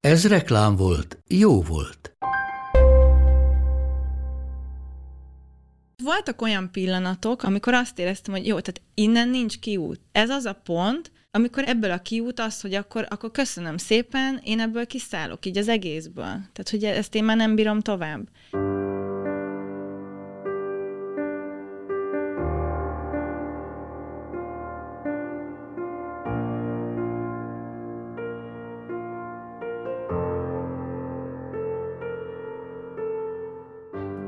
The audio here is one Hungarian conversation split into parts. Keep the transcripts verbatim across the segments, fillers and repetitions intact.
Ez reklám volt, jó volt. Voltak olyan pillanatok, amikor azt éreztem, hogy jó, tehát innen nincs kiút. Ez az a pont, amikor ebből a kiút az, hogy akkor, akkor köszönöm szépen, én ebből kiszállok, így az egészből. Tehát, hogy ezt én már nem bírom tovább.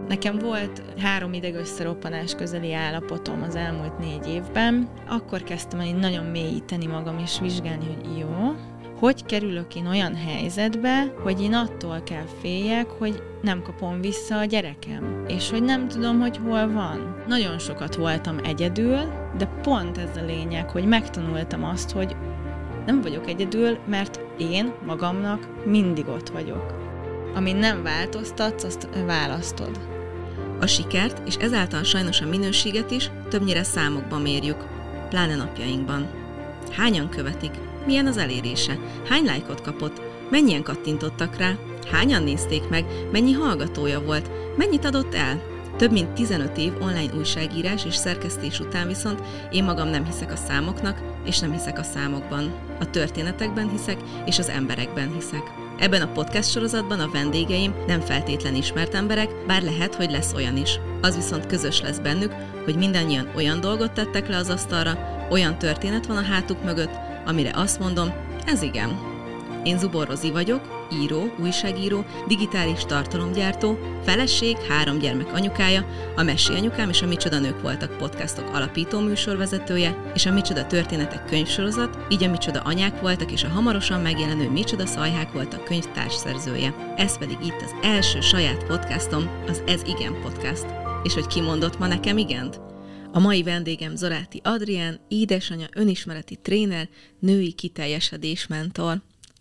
Nekem volt három idegösszeroppanás közeli állapotom az elmúlt négy évben. Akkor kezdtem el nagyon mélyíteni magam és vizsgálni, hogy jó, hogy kerülök én olyan helyzetbe, hogy én attól kell féljek, hogy nem kapom vissza a gyerekem, és hogy nem tudom, hogy hol van. Nagyon sokat voltam egyedül, de pont ez a lényeg, hogy megtanultam azt, hogy nem vagyok egyedül, mert én magamnak mindig ott vagyok. Amin nem változtatsz, azt választod. A sikert, és ezáltal sajnos a minőséget is többnyire számokban mérjük, pláne napjainkban. Hányan követik? Milyen az elérése? Hány lájkot kapott? Mennyien kattintottak rá? Hányan nézték meg? Mennyi hallgatója volt? Mennyit adott el? Több mint tizenöt év online újságírás és szerkesztés után viszont én magam nem hiszek a számoknak, és nem hiszek a számokban. A történetekben hiszek, és az emberekben hiszek. Ebben a podcast sorozatban a vendégeim nem feltétlen ismert emberek, bár lehet, hogy lesz olyan is. Az viszont közös lesz bennük, hogy mindannyian olyan dolgot tettek le az asztalra, olyan történet van a hátuk mögött, amire azt mondom, ez igen. Én Zubor Rozi vagyok, író, újságíró, digitális tartalomgyártó, feleség, három gyermek anyukája, a Mesélj anyukám és a Micsoda nők voltak podcastok alapító műsorvezetője, és a Micsoda történetek könyvsorozat, így a Micsoda anyák voltak és a hamarosan megjelenő Micsoda szajhák voltak könyv társszerzője. Ez pedig itt az első saját podcastom, az Ez Igen podcast. És hogy ki mondott ma nekem igent? A mai vendégem Zorátti Adrienn, édesanyja, önismereti tréner, női kiteljesedés mentor.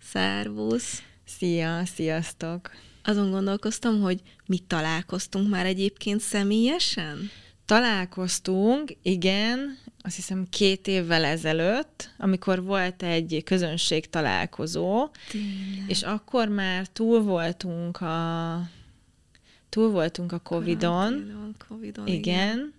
Szervusz! Szia, sziasztok! Azon gondolkoztam, hogy mi találkoztunk már egyébként személyesen? Találkoztunk, igen, azt hiszem két évvel ezelőtt, amikor volt egy közönség találkozó, tényleg. És akkor már túl voltunk a, túl voltunk a Covidon, Covidon igen. igen.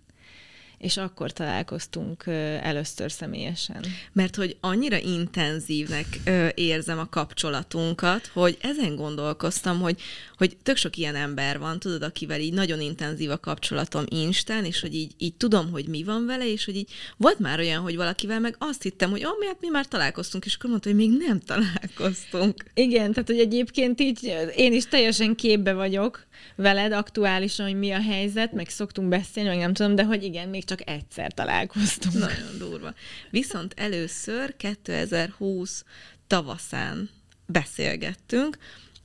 És akkor találkoztunk először személyesen. Mert hogy annyira intenzívnek érzem a kapcsolatunkat, hogy ezen gondolkoztam, hogy, hogy tök sok ilyen ember van, tudod, akivel így nagyon intenzív a kapcsolatom Instán, és hogy így, így tudom, hogy mi van vele, és hogy így volt már olyan, hogy valakivel meg azt hittem, hogy ó, mi, hát mi már találkoztunk, és akkor mondta, hogy még nem találkoztunk. Igen, tehát hogy egyébként így én is teljesen képbe vagyok veled aktuálisan, hogy mi a helyzet, meg szoktunk beszélni, meg nem tudom, de hogy igen, még csak egyszer találkoztunk. Nagyon durva. Viszont először kétezer-húsz tavaszán beszélgettünk,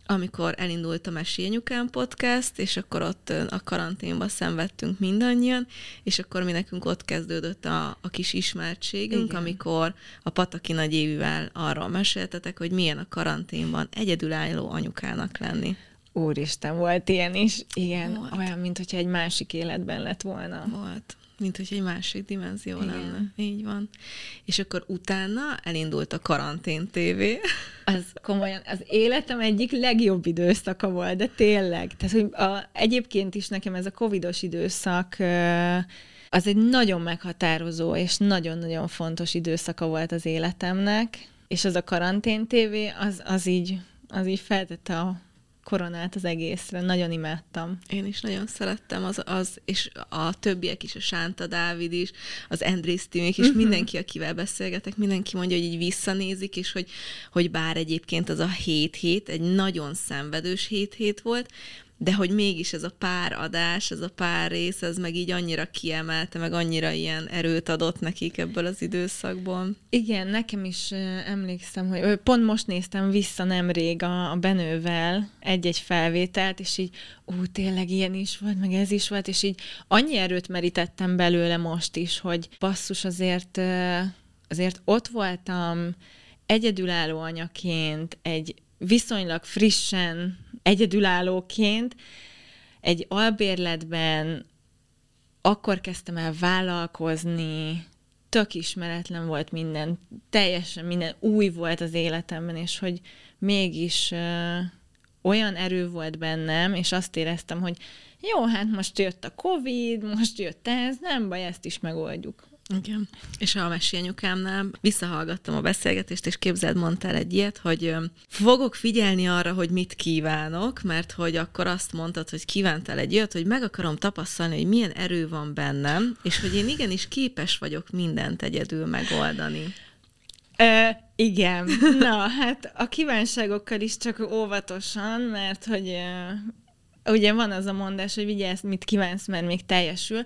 amikor elindult a Mesélj anyukám podcast, és akkor ott a karanténban szenvedtünk mindannyian, és akkor mi nekünk ott kezdődött a, a kis ismertségünk, igen. Amikor a Pataki Nagyévűvel arról meséltetek, hogy milyen a karanténban egyedülálló anyukának lenni. Úristen, volt ilyen is. Igen, volt. Olyan, mint hogyha egy másik életben lett volna. Volt. Mint hogyha egy másik dimenzió lenne. Így van. És akkor utána elindult a karantén tévé. Az komolyan, az életem egyik legjobb időszaka volt, de tényleg. Tehát, hogy a, egyébként is nekem ez a covidos időszak az egy nagyon meghatározó és nagyon-nagyon fontos időszaka volt az életemnek, és az a karantén tévé, az, az így, az így feltette a koronát az egészre. Nagyon imádtam. Én is nagyon szerettem, az, az és a többiek is, a Sánta Dávid is, az Endrész Timék is, uh-huh. mindenki, akivel beszélgetek, mindenki mondja, hogy így visszanézik, és hogy, hogy bár egyébként az a hét hét egy nagyon szenvedős hét hét volt, de hogy mégis ez a pár adás, ez a pár rész, ez meg így annyira kiemelte, meg annyira ilyen erőt adott nekik ebből az időszakból. Igen, nekem is emlékszem, hogy pont most néztem vissza nemrég a, a Benővel egy-egy felvételt, és így, ú, tényleg ilyen is volt, meg ez is volt, és így annyi erőt merítettem belőle most is, hogy basszus, azért, azért ott voltam egyedülálló anyaként, egy viszonylag frissen egyedülállóként, egy albérletben, akkor kezdtem el vállalkozni, tök ismeretlen volt minden, teljesen minden új volt az életemben, és hogy mégis ö, olyan erő volt bennem, és azt éreztem, hogy jó, hát most jött a Covid, most jött ez, nem baj, ezt is megoldjuk. Igen. És a Mesélj anyukámnál visszahallgattam a beszélgetést, és képzeld, mondtál egy ilyet, hogy fogok figyelni arra, hogy mit kívánok, mert hogy akkor azt mondtad, hogy kívántál egy ilyet, hogy meg akarom tapasztalni, hogy milyen erő van bennem, és hogy én igenis képes vagyok mindent egyedül megoldani. Ö, igen. Na, hát a kívánságokkal is csak óvatosan, mert hogy ugye van az a mondás, hogy vigyázz, mit kívánsz, mert még teljesül.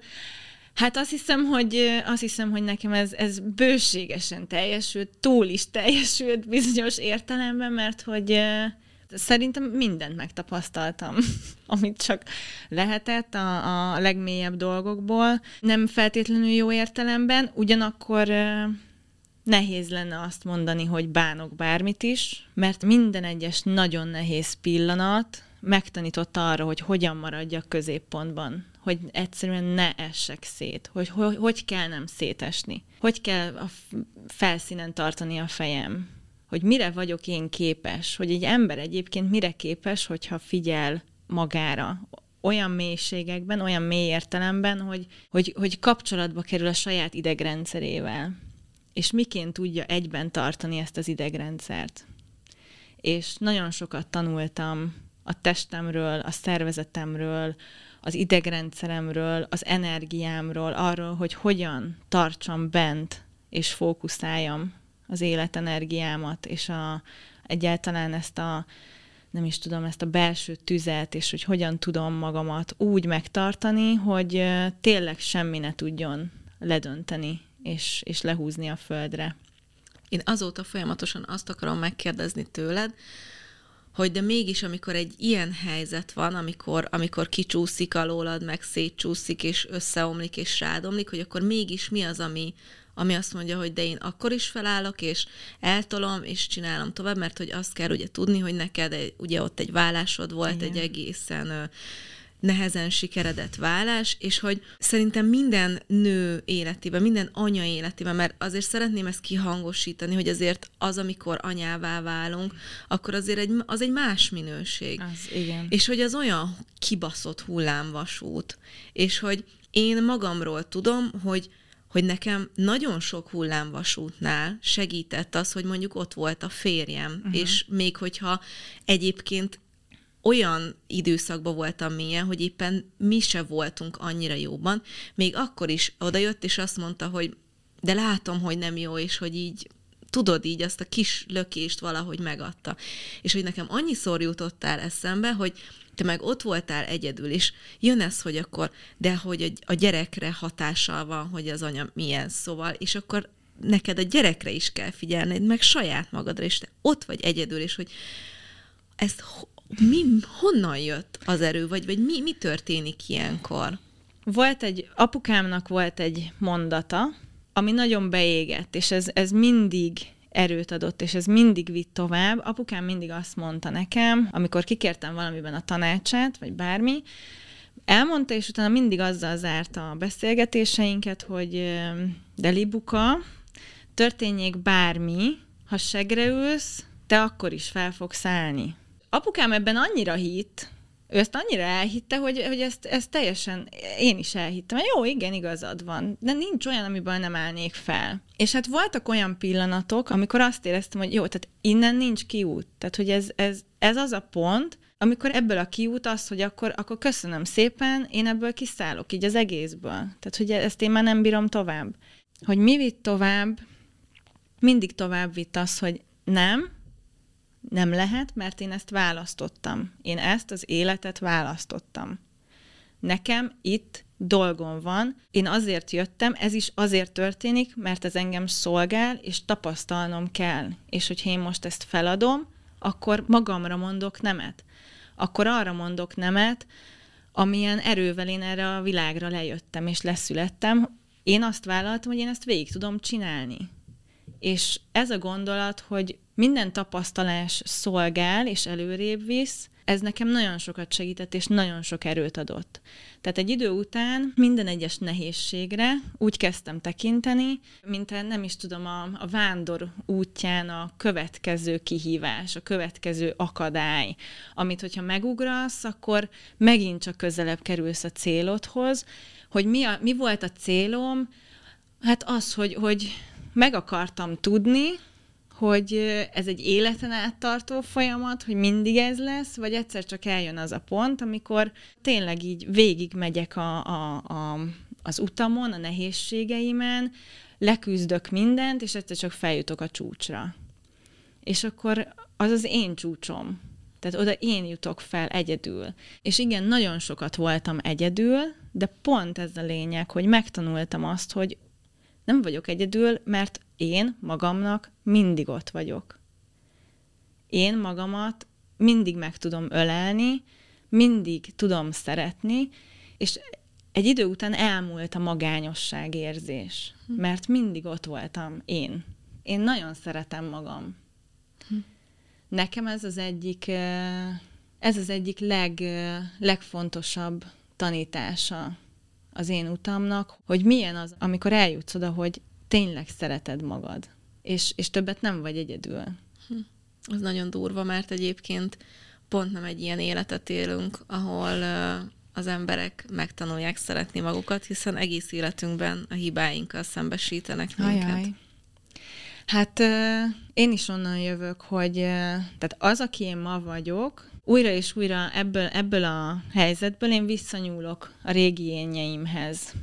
Hát azt hiszem, hogy, azt hiszem, hogy nekem ez, ez bőségesen teljesült, túl is teljesült bizonyos értelemben, mert hogy szerintem mindent megtapasztaltam, amit csak lehetett a, a legmélyebb dolgokból. Nem feltétlenül jó értelemben, ugyanakkor nehéz lenne azt mondani, hogy bánok bármit is, mert minden egyes nagyon nehéz pillanat megtanított arra, hogy hogyan maradjak középpontban, hogy egyszerűen ne essek szét, hogy, hogy hogy kell nem szétesni, hogy kell a felszínen tartani a fejem, hogy mire vagyok én képes, hogy egy ember egyébként mire képes, hogyha figyel magára olyan mélységekben, olyan mély értelemben, hogy, hogy, hogy kapcsolatba kerül a saját idegrendszerével, és miként tudja egyben tartani ezt az idegrendszert. És nagyon sokat tanultam a testemről, a szervezetemről, az idegrendszeremről, az energiámról, arról, hogy hogyan tartsam bent és fókuszáljam az életenergiámat, és a, egyáltalán ezt a, nem is tudom, ezt a belső tüzet, és hogy hogyan tudom magamat úgy megtartani, hogy tényleg semmi ne tudjon ledönteni és, és lehúzni a földre. Én azóta folyamatosan azt akarom megkérdezni tőled, hogy de mégis, amikor egy ilyen helyzet van, amikor, amikor kicsúszik alólad, meg szétcsúszik, és összeomlik, és rádomlik, hogy akkor mégis mi az, ami, ami azt mondja, hogy de én akkor is felállok, és eltolom, és csinálom tovább, mert hogy azt kell ugye tudni, hogy neked ugye ott egy vállásod volt, igen, egy egészen nehezen sikeredett vállás, és hogy szerintem minden nő életében, minden anya életében, mert azért szeretném ezt kihangosítani, hogy azért az, amikor anyává válunk, akkor azért egy, az egy más minőség. Az, igen. És hogy az olyan kibaszott hullámvasút. És hogy én magamról tudom, hogy hogy nekem nagyon sok hullámvasútnál segített az, hogy mondjuk ott volt a férjem, uh-huh. és még hogyha egyébként olyan időszakban voltam milyen, hogy éppen mi se voltunk annyira jóban. Még akkor is odajött, és azt mondta, hogy de látom, hogy nem jó, és hogy így tudod, így azt a kis lökést valahogy megadta. És hogy nekem annyiszor jutottál eszembe, hogy te meg ott voltál egyedül, és jön ez, hogy akkor, de hogy a gyerekre hatással van, hogy az anya milyen, szóval, és akkor neked a gyerekre is kell figyelned, meg saját magadra, és te ott vagy egyedül, és hogy ezt Mi, honnan jött az erő, vagy, vagy mi, mi történik ilyenkor? Volt egy, apukámnak volt egy mondata, ami nagyon beégett, és ez, ez mindig erőt adott, és ez mindig vitt tovább. Apukám mindig azt mondta nekem, amikor kikértem valamiben a tanácsát, vagy bármi, elmondta, és utána mindig azzal zárta a beszélgetéseinket, hogy de Libuka, történjék bármi, ha segre ülsz, te akkor is fel fogsz állni. Apukám ebben annyira hitt, ő ezt annyira elhitte, hogy, hogy ezt, ezt teljesen én is elhittem. Jó, igen, igazad van, de nincs olyan, amiből nem állnék fel. És hát voltak olyan pillanatok, amikor azt éreztem, hogy jó, tehát innen nincs kiút. Tehát, hogy ez, ez, ez az a pont, amikor ebből a kiút az, hogy akkor, akkor köszönöm szépen, én ebből kiszállok, így az egészből. Tehát, hogy ezt én már nem bírom tovább. Hogy mi vitt tovább, mindig tovább vitt az, hogy nem, Nem lehet, mert én ezt választottam. Én ezt az életet választottam. Nekem itt dolgom van, én azért jöttem, ez is azért történik, mert ez engem szolgál, és tapasztalnom kell. És hogyha én most ezt feladom, akkor magamra mondok nemet. Akkor arra mondok nemet, amilyen erővel én erre a világra lejöttem és leszülettem. Én azt vállaltam, hogy én ezt végig tudom csinálni. És ez a gondolat, hogy minden tapasztalás szolgál és előrébb visz, ez nekem nagyon sokat segített, és nagyon sok erőt adott. Tehát egy idő után minden egyes nehézségre úgy kezdtem tekinteni, mint a, nem is tudom, a, a vándor útján a következő kihívás, a következő akadály, amit, hogyha megugrasz, akkor megint csak közelebb kerülsz a célodhoz, hogy mi, a, mi volt a célom? Hát az, hogy, hogy meg akartam tudni, hogy ez egy életen át tartó folyamat, hogy mindig ez lesz, vagy egyszer csak eljön az a pont, amikor tényleg így végigmegyek a, a, a, az utamon, a nehézségeimen, leküzdök mindent, és egyszer csak feljutok a csúcsra. És akkor az az én csúcsom. Tehát oda én jutok fel egyedül. És igen, nagyon sokat voltam egyedül, de pont ez a lényeg, hogy megtanultam azt, hogy nem vagyok egyedül, mert én magamnak mindig ott vagyok. Én magamat mindig meg tudom ölelni, mindig tudom szeretni, és egy idő után elmúlt a magányosság érzés, mert mindig ott voltam én. Én nagyon szeretem magam. Nekem ez az egyik, ez az egyik leg, legfontosabb tanítása az én utamnak, hogy milyen az, amikor eljutsz oda, hogy tényleg szereted magad, és, és többet nem vagy egyedül. Hm. Az nagyon durva, mert egyébként pont nem egy ilyen életet élünk, ahol uh, az emberek megtanulják szeretni magukat, hiszen egész életünkben a hibáinkkal szembesítenek minket. Ajaj. Hát uh, én is onnan jövök, hogy uh, tehát az, aki én ma vagyok, újra és újra ebből, ebből a helyzetből én visszanyúlok a régi énjeimhez,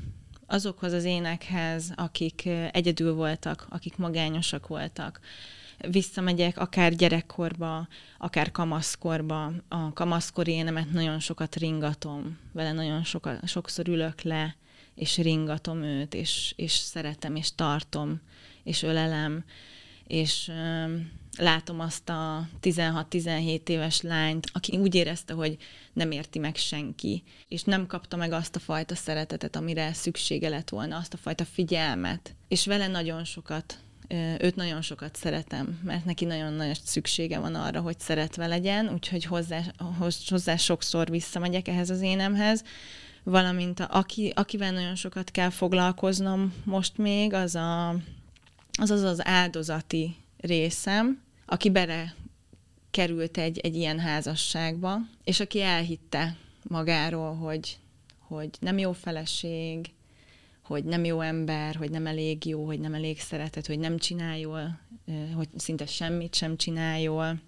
azokhoz az énekhez, akik egyedül voltak, akik magányosak voltak. Visszamegyek akár gyerekkorba, akár kamaszkorba. A kamaszkori énemet nagyon sokat ringatom, vele nagyon soka, sokszor ülök le, és ringatom őt, és, és szeretem, és tartom, és ölelem, és ö, látom azt a tizenhat-tizenhét éves lányt, aki úgy érezte, hogy nem érti meg senki, és nem kapta meg azt a fajta szeretetet, amire szüksége lett volna, azt a fajta figyelmet. És vele nagyon sokat, őt nagyon sokat szeretem, mert neki nagyon nagy szüksége van arra, hogy szeretve legyen, úgyhogy hozzá, hozzá sokszor visszamegyek ehhez az énemhez, valamint a, aki, akivel nagyon sokat kell foglalkoznom most még, az a az az az áldozati részem, aki bele került egy, egy ilyen házasságba, és aki elhitte magáról, hogy, hogy nem jó feleség, hogy nem jó ember, hogy nem elég jó, hogy nem elég szeretett, hogy nem csinál jól, hogy szinte semmit sem csinál jól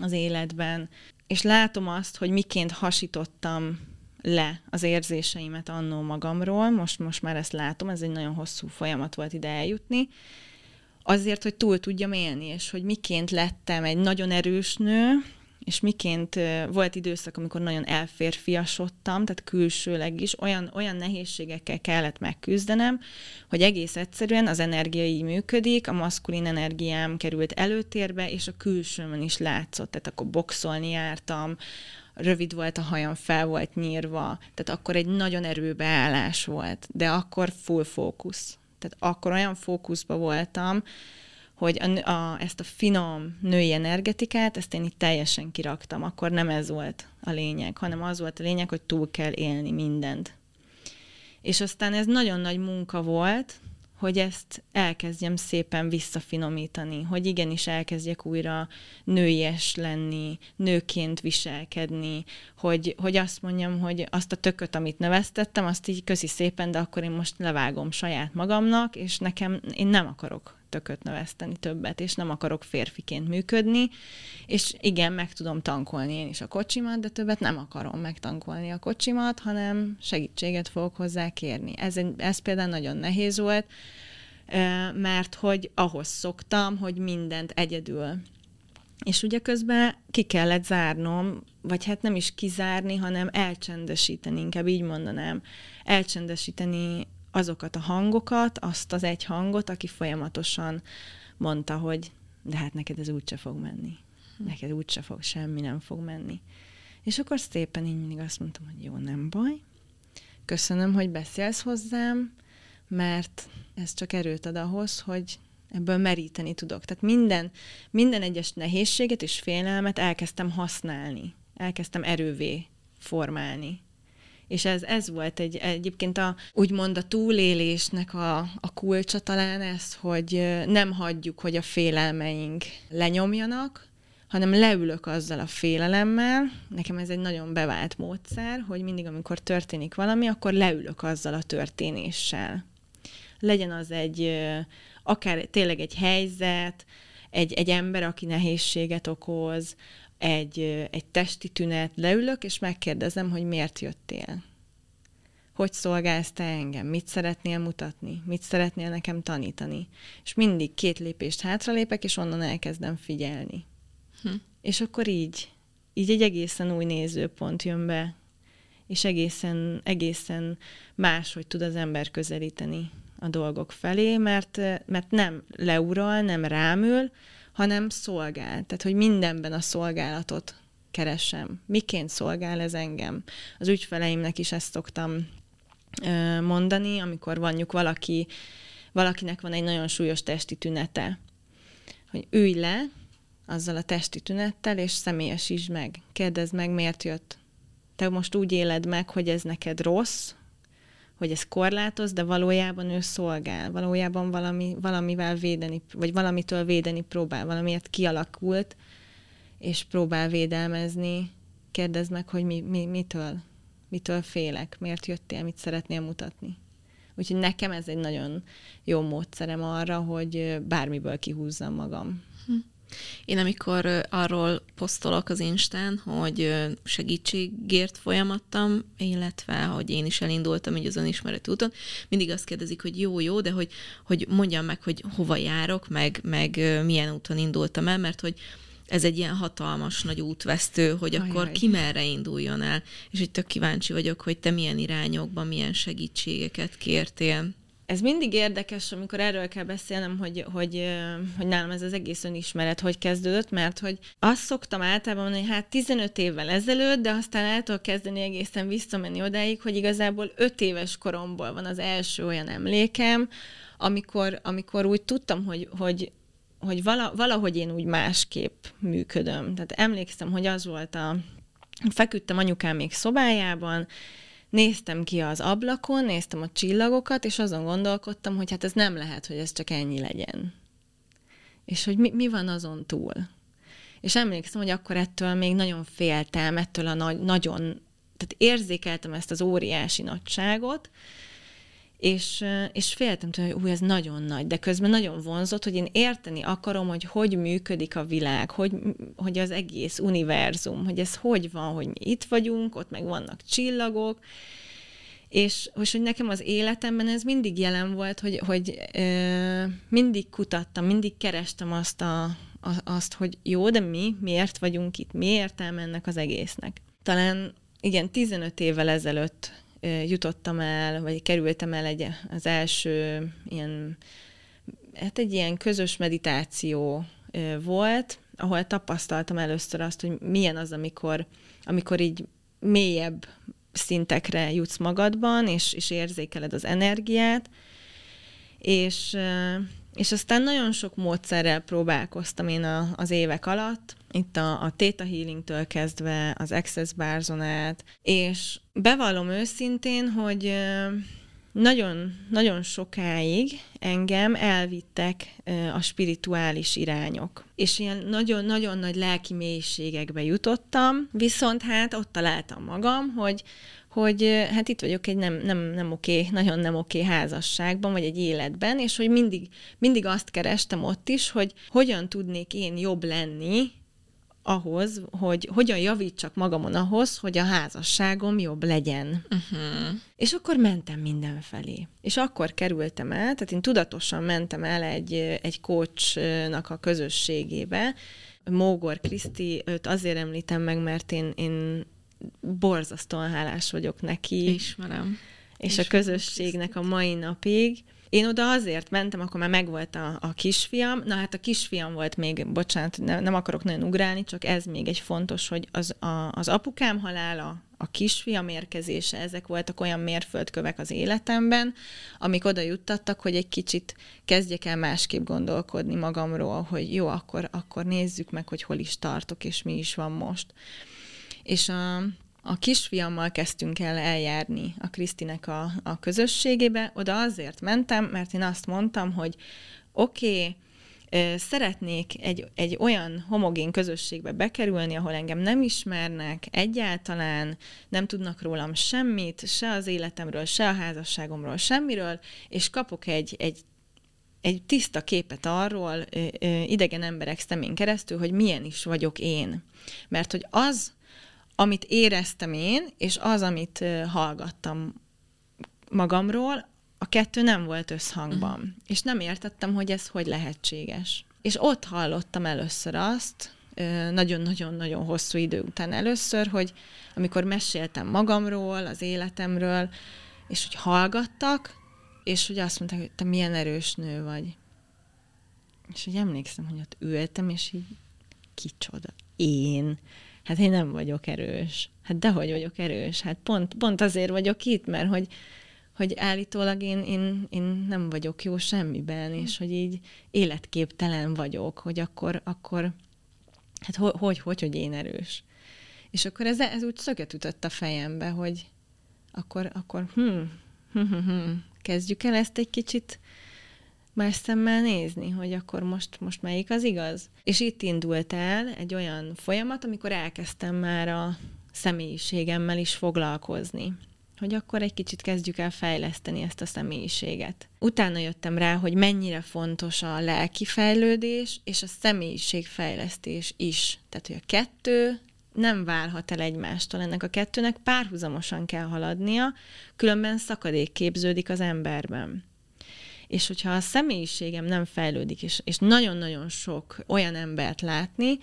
az életben. És látom azt, hogy miként hasítottam le az érzéseimet annó magamról, most, most már ezt látom, ez egy nagyon hosszú folyamat volt ide eljutni, azért, hogy túl tudjam élni, és hogy miként lettem egy nagyon erős nő, és miként volt időszak, amikor nagyon elférfiasodtam, tehát külsőleg is olyan, olyan nehézségekkel kellett megküzdenem, hogy egész egyszerűen az energia így működik, a maszkulin energiám került előtérbe, és a külsőmön is látszott, tehát akkor boxolni jártam, rövid volt a hajam, fel volt nyírva, tehát akkor egy nagyon erőbeállás volt, de akkor full fókusz. Tehát akkor olyan fókuszba voltam, hogy a, a, ezt a finom női energetikát, ezt én itt teljesen kiraktam. Akkor nem ez volt a lényeg, hanem az volt a lényeg, hogy túl kell élni mindent. És aztán ez nagyon nagy munka volt, hogy ezt elkezdjem szépen visszafinomítani, hogy igenis elkezdjek újra nőies lenni, nőként viselkedni, hogy, hogy azt mondjam, hogy azt a tököt, amit növesztettem, azt így köszi szépen, de akkor én most levágom saját magamnak, és nekem, én nem akarok tököt növeszteni többet, és nem akarok férfiként működni, és igen, meg tudom tankolni én is a kocsimat, de többet nem akarom megtankolni a kocsimat, hanem segítséget fogok hozzá kérni. Ez, ez például nagyon nehéz volt, mert hogy ahhoz szoktam, hogy mindent egyedül És ugye közben ki kellett zárnom, vagy hát nem is kizárni, hanem elcsendesíteni, inkább így mondanám, elcsendesíteni azokat a hangokat, azt az egy hangot, aki folyamatosan mondta, hogy de hát neked ez úgyse fog menni. Neked úgyse fog, semmi nem fog menni. És akkor szépen így mindig azt mondtam, hogy jó, nem baj. Köszönöm, hogy beszélsz hozzám, mert ez csak erőt ad ahhoz, hogy ebből meríteni tudok. Tehát minden, minden egyes nehézséget és félelmet elkezdtem használni. Elkezdtem erővé formálni. És ez, ez volt egy, egyébként a, úgymond a túlélésnek a, a kulcsa talán ez, hogy nem hagyjuk, hogy a félelmeink lenyomjanak, hanem leülök azzal a félelemmel. Nekem ez egy nagyon bevált módszer, hogy mindig, amikor történik valami, akkor leülök azzal a történéssel. Legyen az egy, akár tényleg egy helyzet, egy, egy ember, aki nehézséget okoz, egy, egy testi tünet, leülök, és megkérdezem, hogy miért jöttél. Hogy szolgálsz te engem? Mit szeretnél mutatni? Mit szeretnél nekem tanítani? És mindig két lépést hátralépek, és onnan elkezdem figyelni. Hm. És akkor így, így egy egészen új nézőpont jön be, és egészen, egészen máshogy tud az ember közelíteni a dolgok felé, mert, mert nem leural, nem rámül, hanem szolgál. Tehát, hogy mindenben a szolgálatot keresem. Miként szolgál ez engem? Az ügyfeleimnek is ezt szoktam ö, mondani, amikor vanjuk valaki, valakinek van egy nagyon súlyos testi tünete, hogy ülj le azzal a testi tünettel, és személyesítsd meg. Kérdezd meg, miért jött. Te most úgy éled meg, hogy ez neked rossz, hogy ez korlátoz, de valójában ő szolgál, valójában valami, valamivel védeni, vagy valamitől védeni próbál, valamiért kialakult, és próbál védelmezni. Kérdezd meg, hogy mi, mi, mitől, mitől félek, miért jöttél, mit szeretnél mutatni. Úgyhogy nekem ez egy nagyon jó módszerem arra, hogy bármiből kihúzzam magam. Hm. Én amikor arról posztolok az Instán, hogy segítségért folyamattam, illetve, hogy én is elindultam így az önismereti úton, mindig azt kérdezik, hogy jó, jó, de hogy, hogy mondjam meg, hogy hova járok, meg, meg milyen úton indultam el, mert hogy ez egy ilyen hatalmas nagy útvesztő, hogy Ajaj. Akkor ki merre induljon el. És így tök kíváncsi vagyok, hogy te milyen irányokban, milyen segítségeket kértél. Ez mindig érdekes, amikor erről kell beszélnem, hogy, hogy, hogy nálam ez az egész önismeret hogy kezdődött, mert hogy azt szoktam általában mondani, hogy hát tizenöt évvel ezelőtt, de aztán el tudok kezdeni egészen visszamenni odáig, hogy igazából öt éves koromból van az első olyan emlékem, amikor, amikor úgy tudtam, hogy, hogy, hogy vala, valahogy én úgy másképp működöm. Tehát emlékszem, hogy az volt a... Feküdtem anyukám még szobájában, néztem ki az ablakon, néztem a csillagokat, és azon gondolkodtam, hogy hát ez nem lehet, hogy ez csak ennyi legyen. És hogy mi, mi van azon túl. És emlékszem, hogy akkor ettől még nagyon féltem, ettől a nagy, nagyon, tehát érzékeltem ezt az óriási nagyságot, és, és féltem tőle, hogy új, ez nagyon nagy, de közben nagyon vonzott, hogy én érteni akarom, hogy hogy működik a világ, hogy, hogy az egész univerzum, hogy ez hogy van, hogy mi itt vagyunk, ott meg vannak csillagok, és, és hogy nekem az életemben ez mindig jelen volt, hogy, hogy ö, mindig kutattam, mindig kerestem azt, a, a, azt, hogy jó, de mi, miért vagyunk itt, mi értelme ennek az egésznek. Talán igen, tizenöt évvel ezelőtt jutottam el, vagy kerültem el egy, az első ilyen, hát egy ilyen közös meditáció volt, ahol tapasztaltam először azt, hogy milyen az, amikor, amikor így mélyebb szintekre jutsz magadban, és, és érzékeled az energiát, és, és aztán nagyon sok módszerrel próbálkoztam én a, az évek alatt, itt a, a Theta Healing-től kezdve, az Access Bar Zonát, és bevallom őszintén, hogy nagyon, nagyon sokáig engem elvittek a spirituális irányok. És ilyen nagyon-nagyon nagy lelki mélységekbe jutottam, viszont hát ott találtam magam, hogy, hogy hát itt vagyok egy nem, nem, nem oké, nagyon nem oké házasságban, vagy egy életben, és hogy mindig, mindig azt kerestem ott is, hogy hogyan tudnék én jobb lenni, ahhoz, hogy hogyan javítsak magamon ahhoz, hogy a házasságom jobb legyen. Uh-huh. És akkor mentem mindenfelé. És akkor kerültem el, tehát én tudatosan mentem el egy, egy coachnak a közösségébe, Mógor Kriszti, őt azért említem meg, mert én, én borzasztóan hálás vagyok neki. Ismerem. És Ismerem. A közösségnek a mai napig. Én oda azért mentem, akkor már megvolt a, a kisfiam. Na hát a kisfiam volt még, bocsánat, nem, nem akarok nagyon ugrálni, csak ez még egy fontos, hogy az, a, az apukám halála, a kisfiam érkezése, ezek voltak olyan mérföldkövek az életemben, amik oda juttattak, hogy egy kicsit kezdjek el másképp gondolkodni magamról, hogy jó, akkor, akkor nézzük meg, hogy hol is tartok, és mi is van most. És a, a kisfiammal kezdtünk el eljárni a Krisztinek a, a közösségébe. Oda azért mentem, mert én azt mondtam, hogy oké, okay, szeretnék egy, egy olyan homogén közösségbe bekerülni, ahol engem nem ismernek egyáltalán, nem tudnak rólam semmit, se az életemről, se a házasságomról, semmiről, és kapok egy, egy, egy tiszta képet arról ö, ö, idegen emberek szemén keresztül, hogy milyen is vagyok én. Mert hogy az, amit éreztem én, és az, amit ö, hallgattam magamról, a kettő nem volt összhangban, uh-huh. és nem értettem, hogy ez hogy lehetséges. És ott hallottam először azt, nagyon-nagyon-nagyon hosszú idő után először, hogy amikor meséltem magamról, az életemről, és hogy hallgattak, és hogy azt mondták, hogy te milyen erős nő vagy. És hogy emlékszem, hogy ott ültem, és így kicsoda, én... Hát én nem vagyok erős. Hát dehogy vagyok erős. Hát pont, pont azért vagyok itt, mert hogy hogy állítólag én, én, én nem vagyok jó semmiben, és hogy így életképtelen vagyok, hogy akkor, akkor hát hogy, hogy, hogy, hogy én erős. És akkor ez, ez úgy szöget ütött a fejembe, hogy akkor, akkor hm, hm, hm, hm, kezdjük el ezt egy kicsit más szemmel nézni, hogy akkor most, most melyik az igaz. És itt indult el egy olyan folyamat, amikor elkezdtem már a személyiségemmel is foglalkozni, hogy akkor egy kicsit kezdjük el fejleszteni ezt a személyiséget. Utána jöttem rá, hogy mennyire fontos a lelki fejlődés és a személyiségfejlesztés is. Tehát, hogy a kettő nem válhat el egymástól. Ennek a kettőnek párhuzamosan kell haladnia, különben szakadék képződik az emberben. És hogyha a személyiségem nem fejlődik, és, és nagyon-nagyon sok olyan embert látni,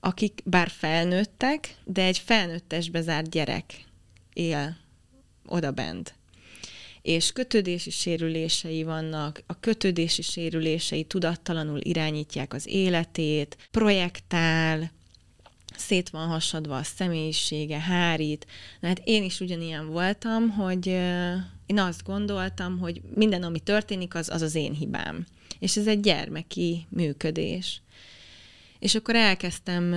akik bár felnőttek, de egy felnőttesbe zárt gyerek él odabent. És kötődési sérülései vannak, a kötődési sérülései tudattalanul irányítják az életét, projektál, szét van hasadva a személyisége, hárít. Na hát én is ugyanilyen voltam, hogy én azt gondoltam, hogy minden, ami történik, az az, az én hibám. És ez egy gyermeki működés. És akkor elkezdtem,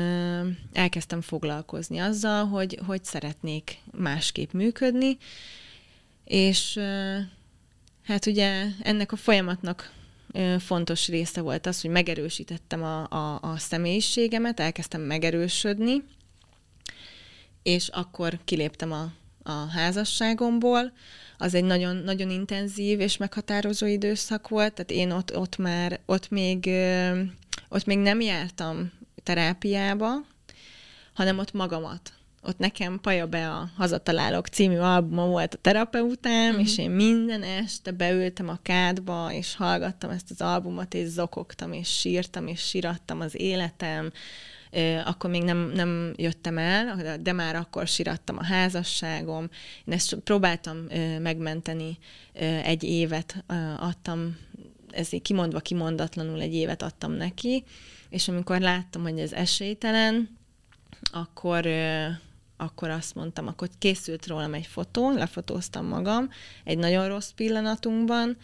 elkezdtem foglalkozni azzal, hogy, hogy szeretnék másképp működni, és hát ugye ennek a folyamatnak fontos része volt az, hogy megerősítettem a, a, a személyiségemet, elkezdtem megerősödni, és akkor kiléptem a, a házasságomból. Az egy nagyon, nagyon intenzív és meghatározó időszak volt, tehát én ott, ott már, ott még... Ott még nem jártam terápiába, hanem ott magamat. Ott nekem Paja Bea Hazatalálok című albuma volt a terapeutám, uh-huh. és én minden este beültem a kádba, és hallgattam ezt az albumot, és zokogtam, és sírtam, és sírattam az életem. Akkor még nem, nem jöttem el, de már akkor sírattam a házasságom. Én ezt próbáltam megmenteni egy évet, adtam ezért kimondva, kimondatlanul egy évet adtam neki, és amikor láttam, hogy ez esélytelen, akkor, akkor azt mondtam, akkor készült rólam egy fotó, lefotóztam magam egy nagyon rossz pillanatunkban,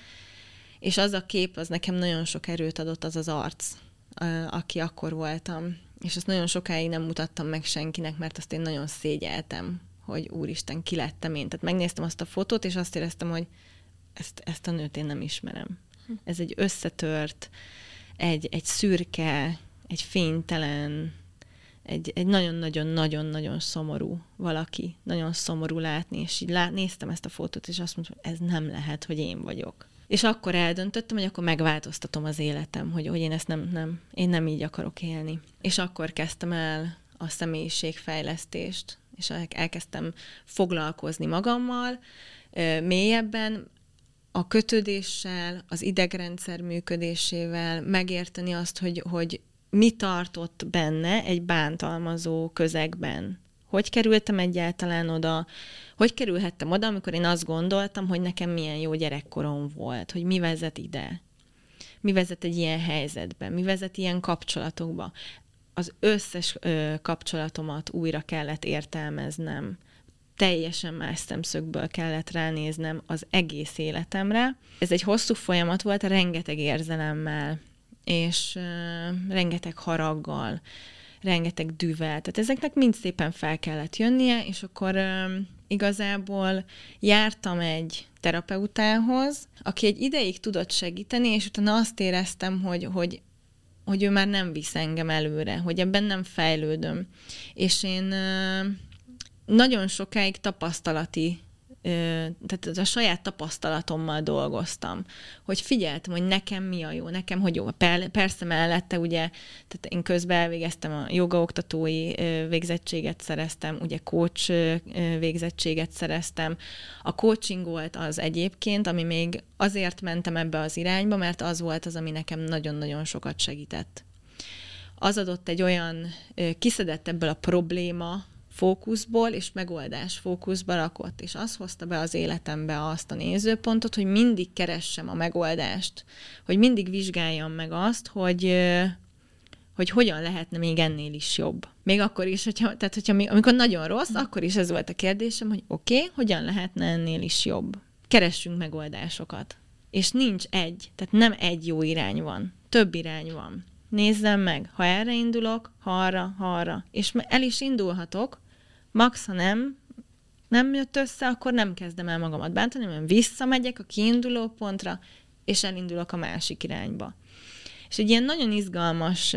és az a kép, az nekem nagyon sok erőt adott, az az arc, aki akkor voltam. És azt nagyon sokáig nem mutattam meg senkinek, mert azt én nagyon szégyeltem, hogy úristen, ki lettem én. Tehát megnéztem azt a fotót, és azt éreztem, hogy ezt, ezt a nőt én nem ismerem. Ez egy összetört, egy, egy szürke, egy fénytelen, egy, egy nagyon-nagyon-nagyon-nagyon szomorú valaki. Nagyon szomorú látni, és így lá- néztem ezt a fotót, és azt mondtam, hogy ez nem lehet, hogy én vagyok. És akkor eldöntöttem, hogy akkor megváltoztatom az életem, hogy, hogy én ezt nem, nem, én nem így akarok élni. És akkor kezdtem el a személyiségfejlesztést, és elkezdtem foglalkozni magammal, mélyebben, a kötődéssel, az idegrendszer működésével, megérteni azt, hogy, hogy mi tartott benne egy bántalmazó közegben. Hogy kerültem egyáltalán oda, hogy kerülhettem oda, amikor én azt gondoltam, hogy nekem milyen jó gyerekkorom volt, hogy mi vezet ide, mi vezet egy ilyen helyzetbe, mi vezet ilyen kapcsolatokba. Az összes ö, kapcsolatomat újra kellett értelmeznem. Teljesen más szemszögből kellett ránéznem az egész életemre. Ez egy hosszú folyamat volt, rengeteg érzelemmel, és ö, rengeteg haraggal, rengeteg dűvel. Tehát ezeknek mind szépen fel kellett jönnie, és akkor ö, igazából jártam egy terapeutához, aki egy ideig tudott segíteni, és utána azt éreztem, hogy, hogy hogy ő már nem visz engem előre, hogy ebben nem fejlődöm. És én nagyon sokáig tapasztalati, tehát a saját tapasztalatommal dolgoztam, hogy figyeltem, hogy nekem mi a jó, nekem hogy jó. Persze mellette ugye, tehát én közben elvégeztem a jogaoktatói végzettséget szereztem, ugye coach végzettséget szereztem. A coaching volt az egyébként, ami még azért mentem ebbe az irányba, mert az volt az, ami nekem nagyon-nagyon sokat segített. Az adott egy olyan, kiszedett ebből a probléma, fókuszból és megoldás fókuszba rakott, és az hozta be az életembe azt a nézőpontot, hogy mindig keressem a megoldást, hogy mindig vizsgáljam meg azt, hogy, hogy hogyan lehetne még ennél is jobb. Még akkor is, hogyha, tehát hogyha, amikor nagyon rossz, akkor is ez volt a kérdésem, hogy oké, okay, hogyan lehetne ennél is jobb. Keressünk megoldásokat. És nincs egy, tehát nem egy jó irány van, több irány van. Nézzem meg, ha erre indulok, ha arra, ha arra. És el is indulhatok, max, ha nem, nem jött össze, akkor nem kezdem el magamat bántani, hanem visszamegyek a kiinduló pontra, és elindulok a másik irányba. És egy ilyen nagyon izgalmas